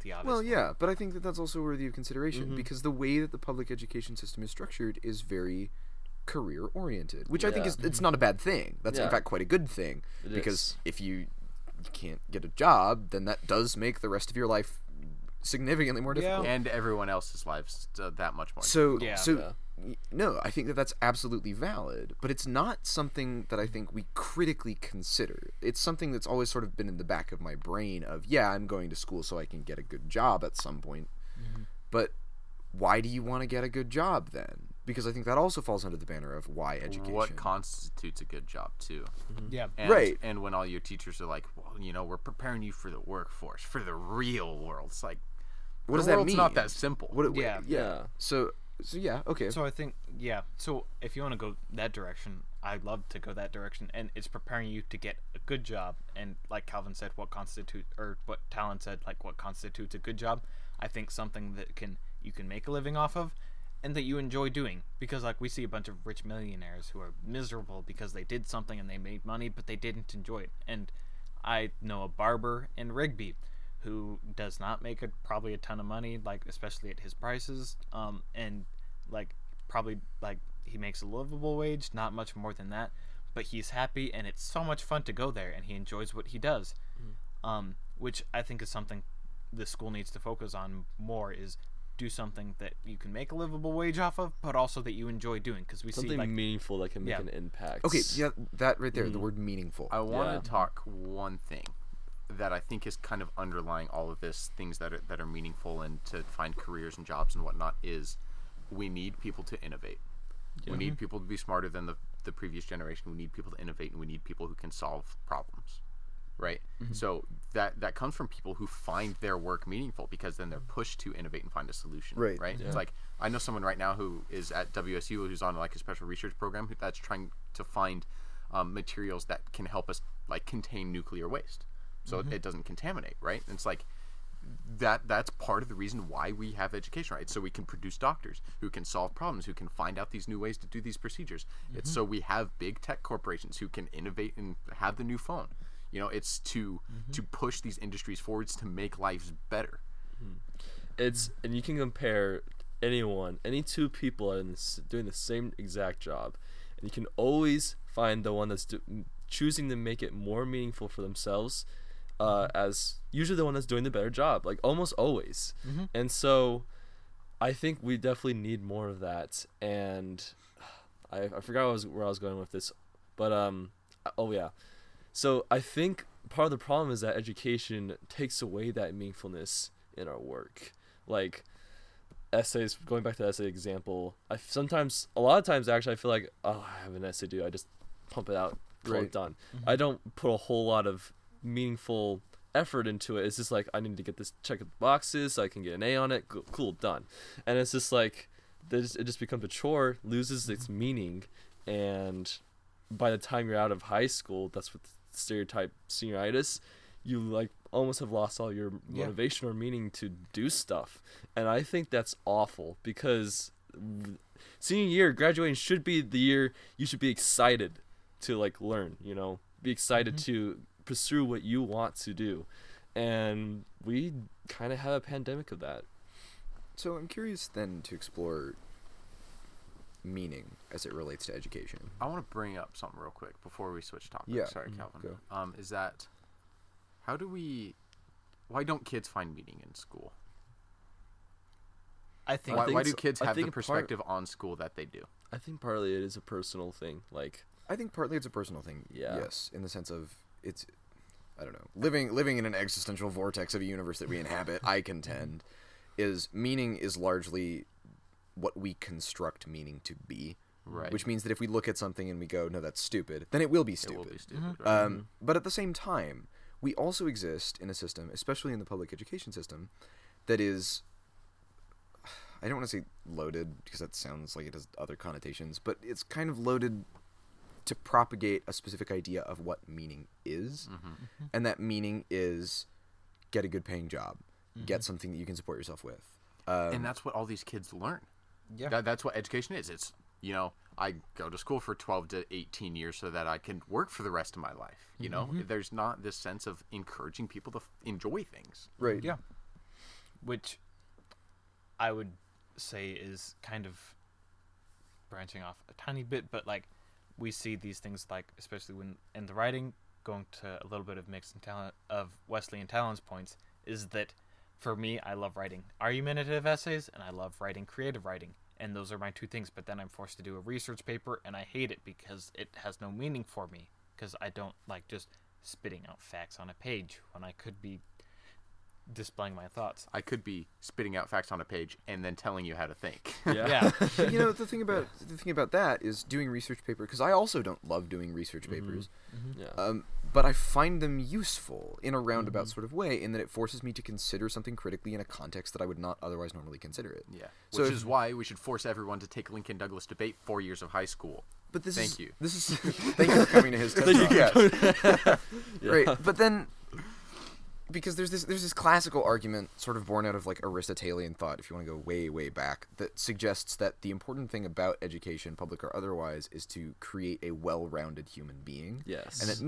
the obvious. Well, yeah, but I think that that's also worthy of consideration because the way that the public education system is structured is very career oriented, which I think is it's not a bad thing. That's in fact quite a good thing because if you can't get a job, then that does make the rest of your life significantly more difficult. And everyone else's lives that much more difficult. No, I think that that's absolutely valid, but it's not something that I think we critically consider. It's something that's always sort of been in the back of my brain of, I'm going to school so I can get a good job at some point, but why do you want to get a good job then? Because I think that also falls under the banner of why education. What constitutes a good job, too. And when all your teachers are like, well, you know, we're preparing you for the workforce, for the real world. It's like, what does that mean? It's not that simple. So I think, so if you want to go that direction, I love to go that direction, and it's preparing you to get a good job. And like Calvin said, what constitutes a good job? I think something that you can make a living off of, and that you enjoy doing. Because like we see a bunch of rich millionaires who are miserable because they did something and they made money, but they didn't enjoy it. And I know a barber in Rigby who does not make probably a ton of money, like especially at his prices, and like probably like he makes a livable wage, not much more than that, but he's happy and it's so much fun to go there and he enjoys what he does. Mm-hmm. Which I think is something the school needs to focus on more, is do something that you can make a livable wage off of, but also that you enjoy doing, because we something see something meaningful that can make an impact. Okay, yeah, that right there, the word meaningful. I want to talk one thing that I think is kind of underlying all of this, things that are meaningful and to find careers and jobs and whatnot, is we need people to innovate. Yeah. We need people to be smarter than the previous generation. We need people to innovate, and we need people who can solve problems, right? Mm-hmm. So that comes from people who find their work meaningful, because then they're pushed to innovate and find a solution, right? Yeah. It's like, I know someone right now who is at WSU who's on like a special research program that's trying to find materials that can help us like contain nuclear waste, so it doesn't contaminate, right? And it's like that's part of the reason why we have education, right? So we can produce doctors who can solve problems, who can find out these new ways to do these procedures. It's so we have big tech corporations who can innovate and have the new phone. You know, it's to push these industries forwards to make lives better. It's, and you can compare any two people doing the same exact job, and you can always find the one that's choosing to make it more meaningful for themselves, as usually the one that's doing the better job, like almost always. And so I think we definitely need more of that. And I forgot where I was going with this, but so I think part of the problem is that education takes away that meaningfulness in our work. Like essays, going back to the essay example, a lot of times actually I feel like, oh, I have an essay due, I just pump it out, it done. I don't put a whole lot of meaningful effort into it. It's just like, I need to get this, check the boxes so I can get an A on it, cool, done. And it's just like, it just becomes a chore, loses its meaning, and by the time you're out of high school, that's what the stereotype senioritis, you like almost have lost all your motivation or meaning to do stuff. And I think that's awful, because senior year, graduating should be the year you should be excited to like learn, you know, be excited to pursue what you want to do. And we kind of have a pandemic of that. So I'm curious then to explore meaning as it relates to education. I want to bring up something real quick before we switch topics. Yeah. Sorry, Calvin. Go. Is that why don't kids find meaning in school? Why do kids have the perspective on school that they do? I think partly it is a personal thing. Yeah. Yes, in the sense of it's, I don't know, living in an existential vortex of a universe that we inhabit, I contend, is meaning is largely what we construct meaning to be, right? Which means that if we look at something and we go, no, that's stupid, then it will be stupid. Right? But at the same time, we also exist in a system, especially in the public education system, that is, I don't want to say loaded, because that sounds like it has other connotations, but it's kind of loaded to propagate a specific idea of what meaning is. And that meaning is get a good paying job, get something that you can support yourself with. And that's what all these kids learn. Yeah, that's what education is. It's, you know, I go to school for 12 to 18 years so that I can work for the rest of my life. You know, there's not this sense of encouraging people to enjoy things. Right. Yeah. Which I would say is kind of branching off a tiny bit, but like we see these things, like especially when in the writing, going to a little bit of mixed and talent of Wesley and Talon's points, is that for me, I love writing argumentative essays, and I love writing creative writing, and those are my two things. But then I'm forced to do a research paper, and I hate it because it has no meaning for me, because I don't like just spitting out facts on a page when I could be displaying my thoughts. I could be spitting out facts on a page and then telling you how to think. You know, the thing about that is doing research paper, because I also don't love doing research papers. But I find them useful in a roundabout sort of way, in that it forces me to consider something critically in a context that I would not otherwise normally consider it. Yeah. Which is why we should force everyone to take Lincoln-Douglas debate 4 years of high school. But this thank is, you. This is thank you for coming to his TED Talk. Yes. Yeah. Right, but then because there's this classical argument sort of born out of like Aristotelian thought, if you want to go way back, that suggests that the important thing about education, public or otherwise, is to create a well-rounded human being. Yes. And that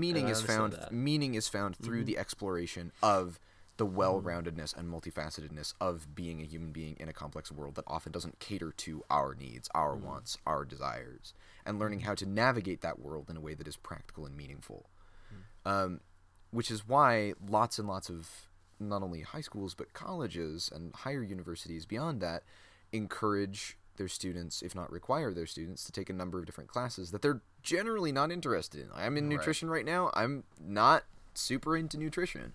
meaning is found through the exploration of the well-roundedness and multifacetedness of being a human being in a complex world that often doesn't cater to our needs, our wants, our desires, and learning how to navigate that world in a way that is practical and meaningful. Which is why lots and lots of not only high schools but colleges and higher universities beyond that encourage their students, if not require their students, to take a number of different classes that they're generally not interested in. I'm in nutrition right now. I'm not super into nutrition.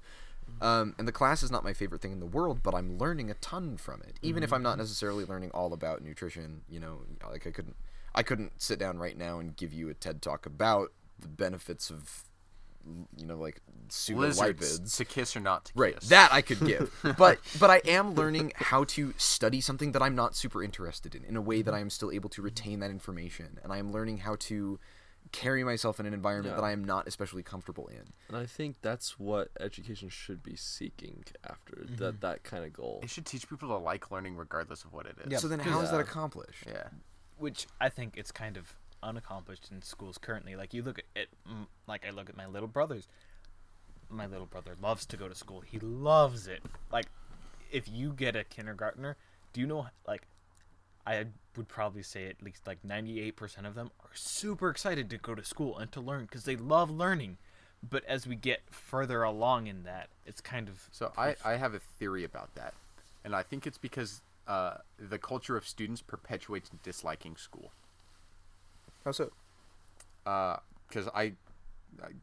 And the class is not my favorite thing in the world, but I'm learning a ton from it. Even if I'm not necessarily learning all about nutrition, you know, like I couldn't sit down right now and give you a TED Talk about the benefits of, you know, like pseudo lipids, to kiss or not to kiss. Right, that I could give. but I am learning how to study something that I'm not super interested in a way that I am still able to retain that information, and I am learning how to carry myself in an environment that I am not especially comfortable in. And I think that's what education should be seeking after, that kind of goal. It should teach people to like learning regardless of what it is. Yeah. So then how is that accomplished? Yeah. Which I think it's kind of unaccomplished in schools currently. Like you look at it, like I look at my little brothers. My little brother loves to go to school. He loves it. Like if you get a kindergartner, do you know, like I would probably say at least like 98% of them are super excited to go to school and to learn because they love learning. But as we get further along in that, it's kind of... So I have a theory about that. And I think it's because the culture of students perpetuates disliking school. How so? Because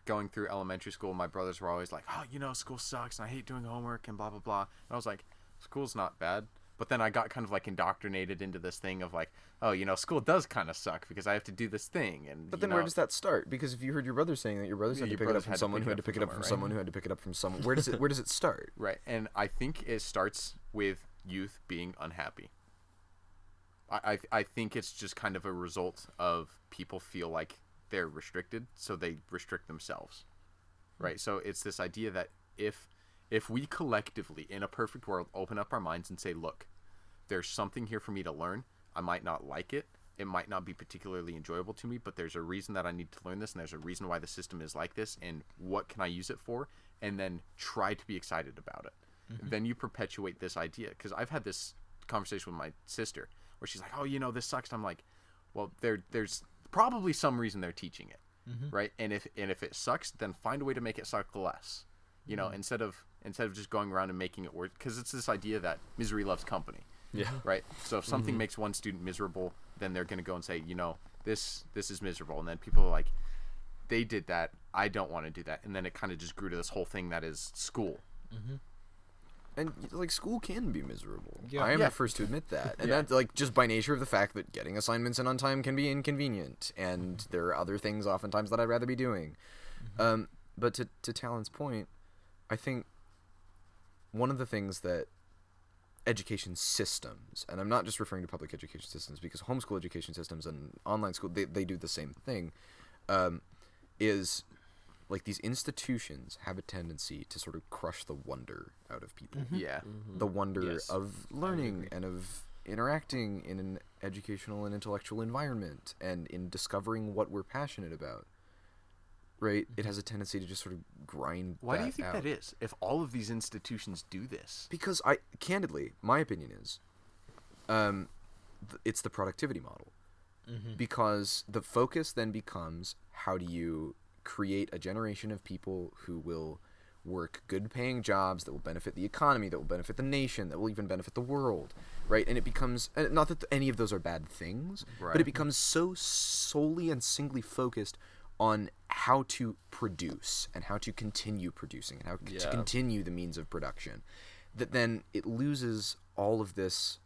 going through elementary school, my brothers were always like, oh, you know, school sucks and I hate doing homework and blah, blah, blah. And I was like, school's not bad. But then I got kind of like indoctrinated into this thing of like, oh, you know, school does kind of suck because I have to do this thing. And but then where does that start? Because if you heard your brother saying that your brothers had to pick it up from someone who had to pick it up from someone who had to pick it up from someone, where does it start? Right. And I think it starts with youth being unhappy. I think it's just kind of a result of people feel like they're restricted, so they restrict themselves. Right. So it's this idea that if we collectively, in a perfect world, open up our minds and say, look, there's something here for me to learn. I might not like it. It might not be particularly enjoyable to me, but there's a reason that I need to learn this, and there's a reason why the system is like this, and what can I use it for? And then try to be excited about it. Mm-hmm. Then you perpetuate this idea. Because I've had this conversation with my sister where she's like, oh, you know, this sucks. And I'm like, well, there's probably some reason they're teaching it, right? And if it sucks, then find a way to make it suck less. You know, instead of just going around and making it worse, because it's this idea that misery loves company, right? So if something makes one student miserable, then they're going to go and say, you know, this is miserable. And then people are like, they did that. I don't want to do that. And then it kind of just grew to this whole thing that is school. Mm-hmm. And, like, school can be miserable. Yeah. I am the first to admit that. And that's, like, just by nature of the fact that getting assignments in on time can be inconvenient. And there are other things oftentimes that I'd rather be doing. But to Talon's point, I think one of the things that education systems, and I'm not just referring to public education systems because homeschool education systems and online school, they do the same thing, is like these institutions have a tendency to sort of crush the wonder out of people. The wonder of learning and of interacting in an educational and intellectual environment and in discovering what we're passionate about. Right, it has a tendency to just sort of grind. Why do you think that is? If all of these institutions do this, because my opinion is, it's the productivity model, because the focus then becomes how do you create a generation of people who will work good-paying jobs that will benefit the economy, that will benefit the nation, that will even benefit the world, right? And it becomes, not that any of those are bad things, but it becomes so solely and singly focused on how to produce and how to continue producing and how to continue the means of production, that then it loses all of this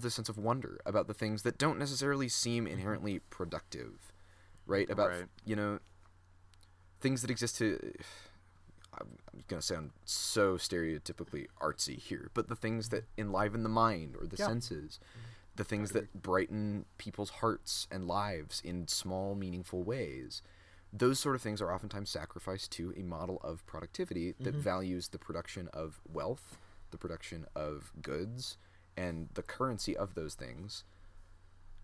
sense of wonder about the things that don't necessarily seem inherently productive, right? About, you know, things that exist to, I'm going to sound so stereotypically artsy here, but the things that enliven the mind or the senses, the things that brighten people's hearts and lives in small, meaningful ways. Those sort of things are oftentimes sacrificed to a model of productivity that values the production of wealth, the production of goods, and the currency of those things,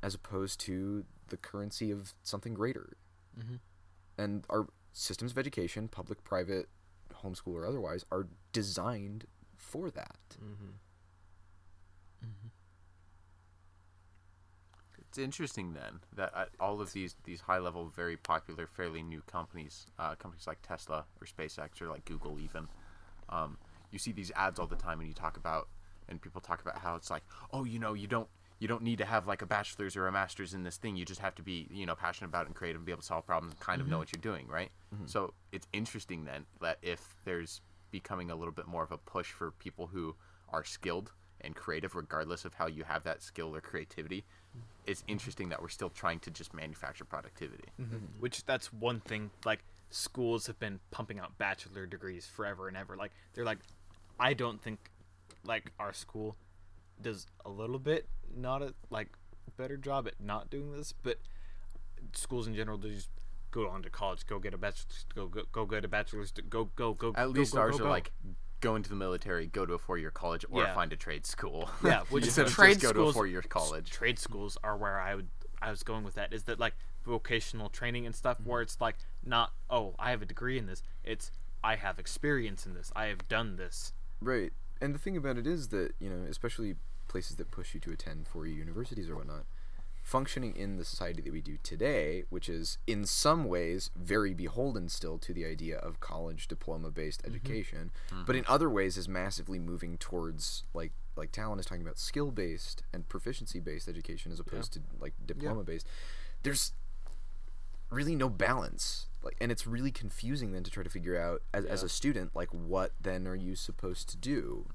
as opposed to the currency of something greater. And our systems of education, public, private, homeschool, or otherwise, are designed for that. It's interesting then that all of these high-level, very popular, fairly new companies, companies like Tesla or SpaceX or like Google even, you see these ads all the time, and people talk about how it's like, oh, you don't need to have like a bachelor's or a master's in this thing. You just have to be, passionate about and creative and be able to solve problems and kind of know what you're doing, right? So it's interesting then that if there's becoming a little bit more of a push for people who are skilled and creative, regardless of how you have that skill or creativity, it's interesting that we're still trying to just manufacture productivity. Which that's one thing, like, schools have been pumping out bachelor degrees forever and ever. Like, they're like, I don't think, like, our school does a little bit, not a, like, better job at not doing this, but schools in general, they just go on to college, go get a bachelor's, go get a bachelor's, go. At least ours are like, go into the military, go to a four-year college, or find a trade school. Which is trade schools. Go to a four-year college. Trade schools are where I was going with that. Is that like vocational training and stuff, where it's like not, oh, I have a degree in this. It's I have experience in this. I have done this. Right, and the thing about it is that especially places that push you to attend four-year universities or whatnot, functioning in the society that we do today, which is in some ways very beholden still to the idea of college diploma-based education, but in other ways is massively moving towards like Talon is talking about, skill-based and proficiency-based education as opposed to like diploma-based. There's really no balance, and it's really confusing then to try to figure out as a student, like, what then are you supposed to do?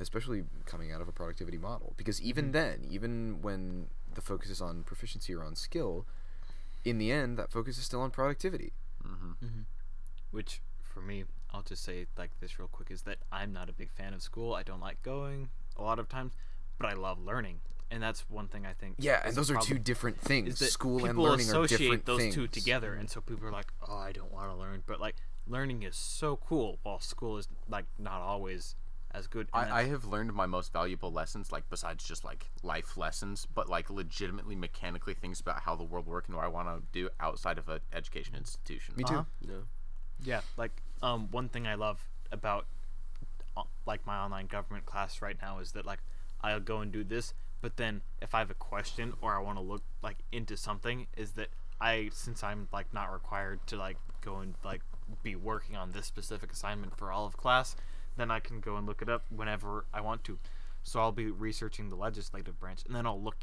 Especially coming out of a productivity model. Because even then, even when the focus is on proficiency or on skill, in the end, that focus is still on productivity. Which, for me, I'll just say like this real quick, is that I'm not a big fan of school. I don't like going a lot of times, but I love learning. And that's one thing I think. Yeah, and those are two different things. School and learning are different things. People associate those two together, and so people are like, oh, I don't want to learn. But like, learning is so cool, while school is like not always as good. I have learned my most valuable lessons, like, besides just like life lessons, but like legitimately mechanically things about how the world works and what I want to do outside of an education institution. Me too. Yeah, like one thing I love about like my online government class right now is that like I'll go and do this, but then if I have a question or I want to look like into something, is that since I'm like not required to like go and like be working on this specific assignment for all of class, then I can go and look it up whenever I want to. So I'll be researching the legislative branch, and then I'll look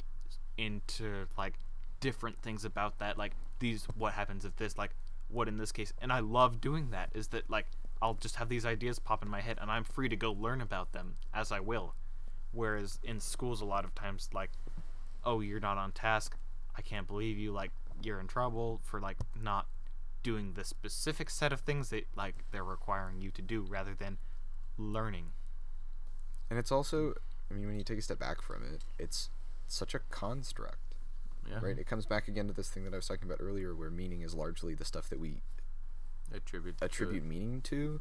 into like different things about that, like what happens if this, like what in this case. And I love doing that, is that like I'll just have these ideas pop in my head and I'm free to go learn about them as I will. Whereas in schools a lot of times, like, oh, you're not on task, I can't believe you, like you're in trouble for like not doing the specific set of things that like they're requiring you to do, rather than learning. And it's also, I mean, when you take a step back from it, it's such a construct, right? It comes back again to this thing that I was talking about earlier, where meaning is largely the stuff that we attribute meaning to.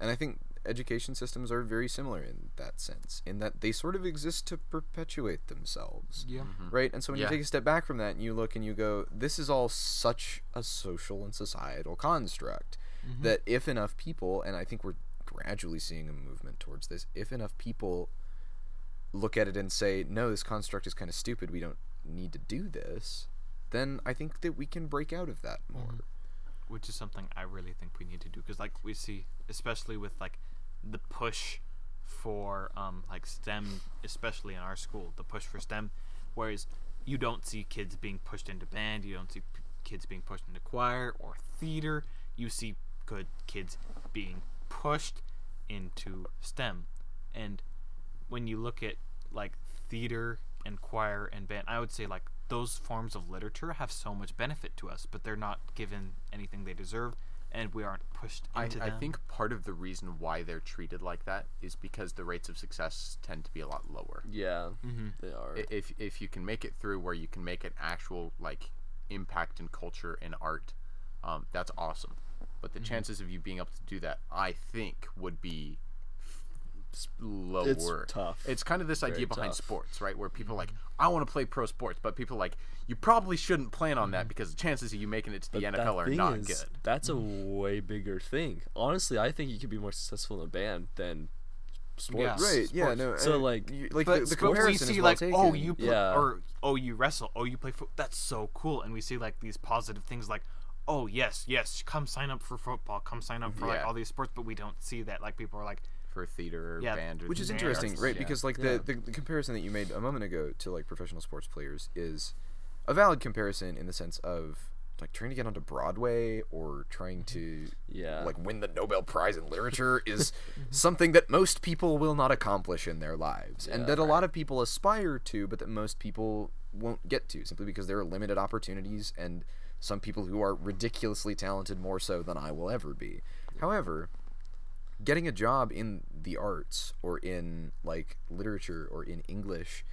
And I think education systems are very similar in that sense, in that they sort of exist to perpetuate themselves, right? And so when you take a step back from that and you look and you go, this is all such a social and societal construct that if enough people, and I think we're gradually seeing a movement towards this, if enough people look at it and say, no, this construct is kind of stupid, we don't need to do this, then I think that we can break out of that more. Which is something I really think we need to do, because like we see, especially with like the push for like STEM, especially in our school, the push for STEM, whereas you don't see kids being pushed into band, you don't see kids being pushed into choir or theater, you see good kids being pushed into STEM. And when you look at like theater and choir and band, I would say like those forms of literature have so much benefit to us, but they're not given anything they deserve, and we aren't pushed into them. I think part of the reason why they're treated like that is because the rates of success tend to be a lot lower. Yeah, mm-hmm. They are. If you can make it through where you can make an actual like impact in culture and art, that's awesome. But the mm-hmm. chances of you being able to do that, I think, would be lower. It's tough. It's kind of this idea behind sports, right? Where people like, I want to play pro sports, but people like, you probably shouldn't plan on that because the chances of you making it to the NFL are not good. That's a way bigger thing. Honestly, I think you could be more successful in a band than sports. Yeah. Right? Sports. Yeah. No. So like but the comparison we see, is like, well taken. You play, or you wrestle, you play football. That's so cool. And we see like these positive things, like, oh yes, come sign up for football, come sign up for like all these sports. But we don't see that. Like people are like. For theater or band or which is interesting, right? Because like the comparison that you made a moment ago to like professional sports players is a valid comparison in the sense of like trying to get onto Broadway or trying to like win the Nobel Prize in literature is something that most people will not accomplish in their lives and that a lot of people aspire to, but that most people won't get to simply because there are limited opportunities and some people who are ridiculously talented more so than I will ever be. However, getting a job in the arts or in like literature or in English,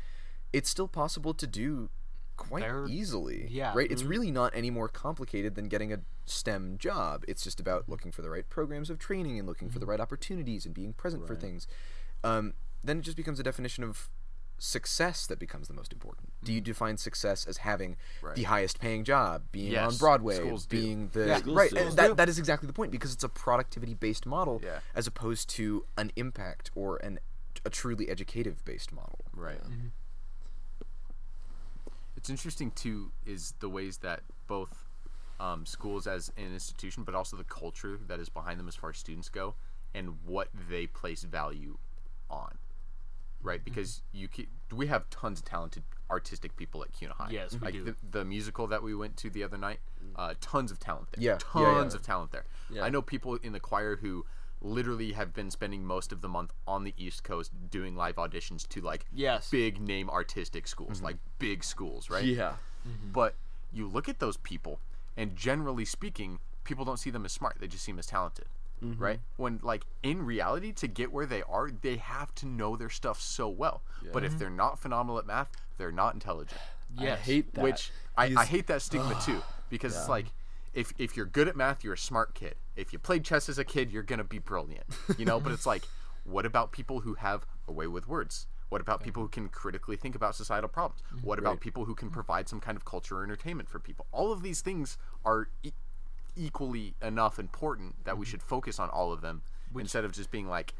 it's still possible to do quite easily. Yeah. Right? Mm-hmm. It's really not any more complicated than getting a STEM job. It's just about looking for the right programs of training and looking for the right opportunities and being present for things. Then it just becomes a definition of success that becomes the most important. Do you define success as having the highest paying job, being on Broadway, being the and that is exactly the point, because it's a productivity based model as opposed to an impact or a truly educative based model. It's interesting too is the ways that both schools as an institution but also the culture that is behind them as far as students go and what they place value on. Right, because we have tons of talented artistic people at CUNA High. Yes, we do. The musical that we went to the other night, tons of talent there. Yeah. Tons of talent there. Yeah. I know people in the choir who literally have been spending most of the month on the East Coast doing live auditions to, like, big name artistic schools, like big schools, right? Yeah. Mm-hmm. But you look at those people, and generally speaking, people don't see them as smart. They just see them as talented. Mm-hmm. Right? When, like, in reality, to get where they are, they have to know their stuff so well. Yeah. But if they're not phenomenal at math, they're not intelligent. I hate that. Which, I hate that stigma, too. Because it's like, if you're good at math, you're a smart kid. If you played chess as a kid, you're going to be brilliant. You know? But it's like, what about people who have a way with words? What about people who can critically think about societal problems? What about people who can provide some kind of culture or entertainment for people? All of these things are... equally enough important that we should focus on all of them instead of just being like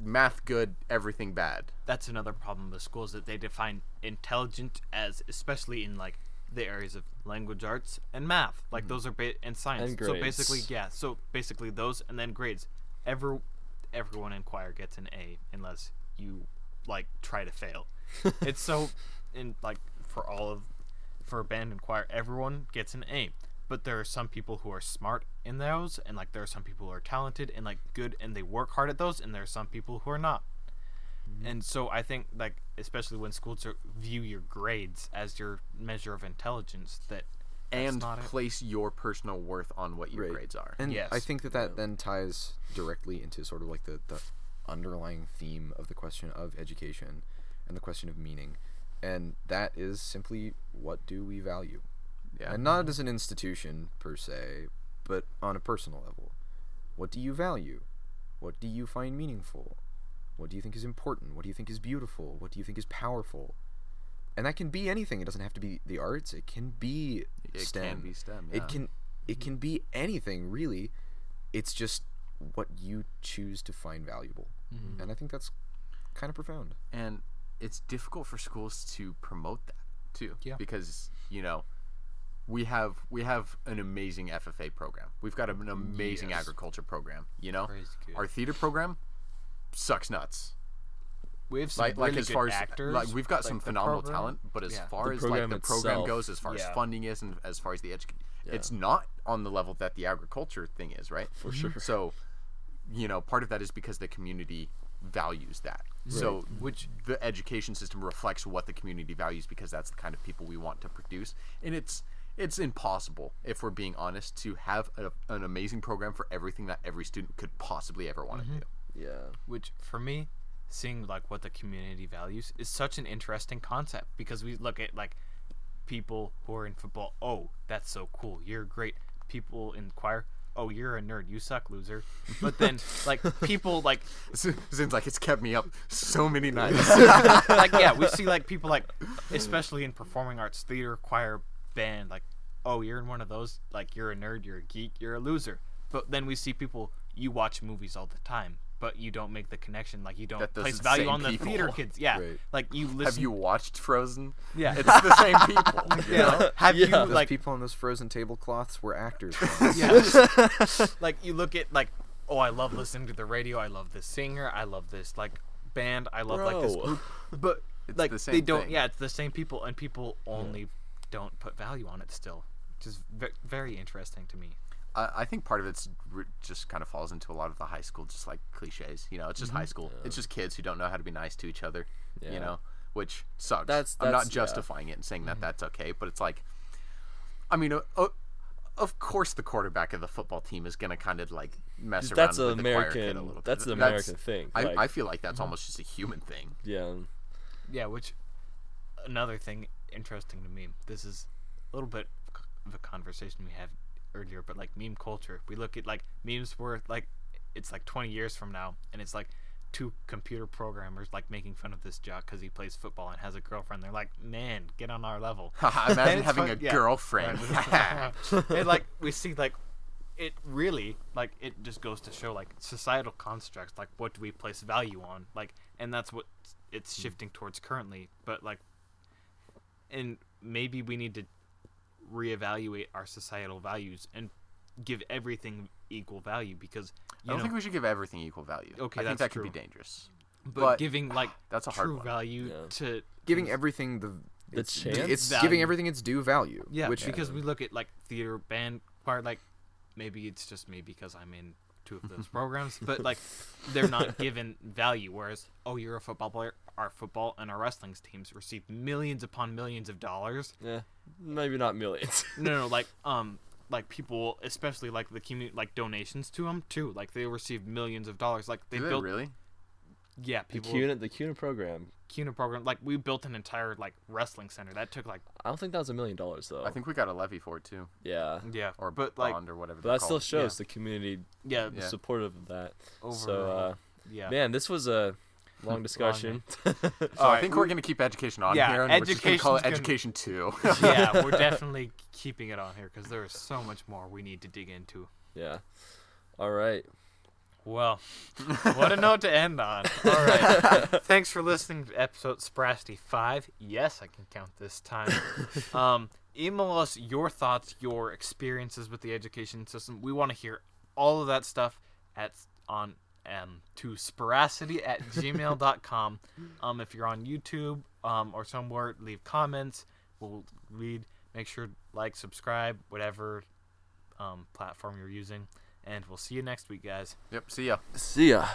math good, everything bad. That's another problem with schools, that they define intelligent as, especially in like the areas of language arts and math, like those are and science and so basically those and then grades. Everyone in choir gets an A unless you like try to fail. It's so in like for band and choir, everyone gets an A. But there are some people who are smart in those, and like there are some people who are talented and like good and they work hard at those, and there are some people who are not. Mm-hmm. And so I think like especially when schools view your grades as your measure of intelligence, and place your personal worth on what your grades are. And I think that then ties directly into sort of like the underlying theme of the question of education and the question of meaning. And that is simply, what do we value? Yeah. And not as an institution, per se, but on a personal level. What do you value? What do you find meaningful? What do you think is important? What do you think is beautiful? What do you think is powerful? And that can be anything. It doesn't have to be the arts. It can be STEM. It can be STEM, It can be anything, really. It's just what you choose to find valuable. Mm-hmm. And I think that's kind of profound. And it's difficult for schools to promote that, too. Yeah. Because, you know... We have an amazing FFA program. We've got an amazing agriculture program. You know, our theater program sucks nuts. We have some really good actors. Like we've got some phenomenal talent, but as far as like the program goes, as far as funding is, and as far as the education, it's not on the level that the agriculture thing is, right? For sure. So, you know, part of that is because the community values that. Right. So which the education system reflects what the community values, because that's the kind of people we want to produce, and it's. it's impossible, if we're being honest, to have an amazing program for everything that every student could possibly ever want to do. Yeah. Which, for me, seeing, like, what the community values is such an interesting concept, because we look at, like, people who are in football. Oh, that's so cool. You're great. People in choir. Oh, you're a nerd. You suck, loser. But then, like, people, like... Zin's like, it's kept me up so many nights. Like, yeah, we see, like, people, like, especially in performing arts, theater, choir, band, like, oh, you're in one of those. Like, you're a nerd, you're a geek, you're a loser. But then we see people, you watch movies all the time, but you don't make the connection. Like, you don't place value on the theater kids. Yeah. Right. Like, you listen. Have you watched Frozen? Yeah. It's the same people. You know? Have you, those like... people on those Frozen tablecloths were actors. Yeah. Like, you look at, like, oh, I love listening to the radio. I love this singer. I love this, like, band. I love, like, this group. But, it's like, the same they don't. Thing. Yeah, it's the same people, and people only don't put value on it still, which is very interesting to me. I think part of it's just kind of falls into a lot of the high school, just like cliches, you know, it's just high school. Yeah. It's just kids who don't know how to be nice to each other, you know, which sucks. I'm not justifying it and saying that that's okay, but it's like, I mean, of course the quarterback of the football team is going to kind of like mess around with the choir kid a little bit. That's an American thing. I feel like that's almost just a human thing. Yeah. Yeah, which another thing interesting to me, this is a little bit of a conversation we have earlier, but like meme culture, we look at like memes were like it's like 20 years from now, and it's like two computer programmers like making fun of this jock because he plays football and has a girlfriend. They're like, man, get on our level. Imagine having a girlfriend. And like we see like it really like it just goes to show like societal constructs, like what do we place value on, like, and that's what it's shifting towards currently. But like, and maybe we need to reevaluate our societal values and give everything equal value, because I don't think we should give everything equal value. Okay, I think that could be dangerous. But giving like that's a hard true value to giving everything the chance. It's giving everything its due value. Yeah, which because we look at like theater, band, choir, like maybe it's just me because I'm in two of those programs, but like they're not given value. Whereas you're a football player. Our football and our wrestling teams receive millions upon millions of dollars. Yeah, maybe not millions. No, like people, especially like the community, like donations to them too. Like they receive millions of dollars. Like they built really. Yeah, people. The CUNA program. Like we built an entire like wrestling center that took like. I don't think that was $1 million though. I think we got a levy for it too. Yeah. Yeah. Or but bond or whatever. But that still shows the community. Yeah. Supportive of that. Overall. So man, this was a. Long discussion. I think we're going to keep education on here. And we're just going to call it Education 2. Yeah, we're definitely keeping it on here because there is so much more we need to dig into. Yeah. All right. Well, what a note to end on. All right. Thanks for listening to episode Sporacity 5. Yes, I can count this time. Email us your thoughts, your experiences with the education system. We want to hear all of that stuff to sporacity@gmail.com. If you're on YouTube or somewhere, leave comments. We'll read. Make sure like, subscribe, whatever platform you're using. And we'll see you next week, guys. Yep, see ya.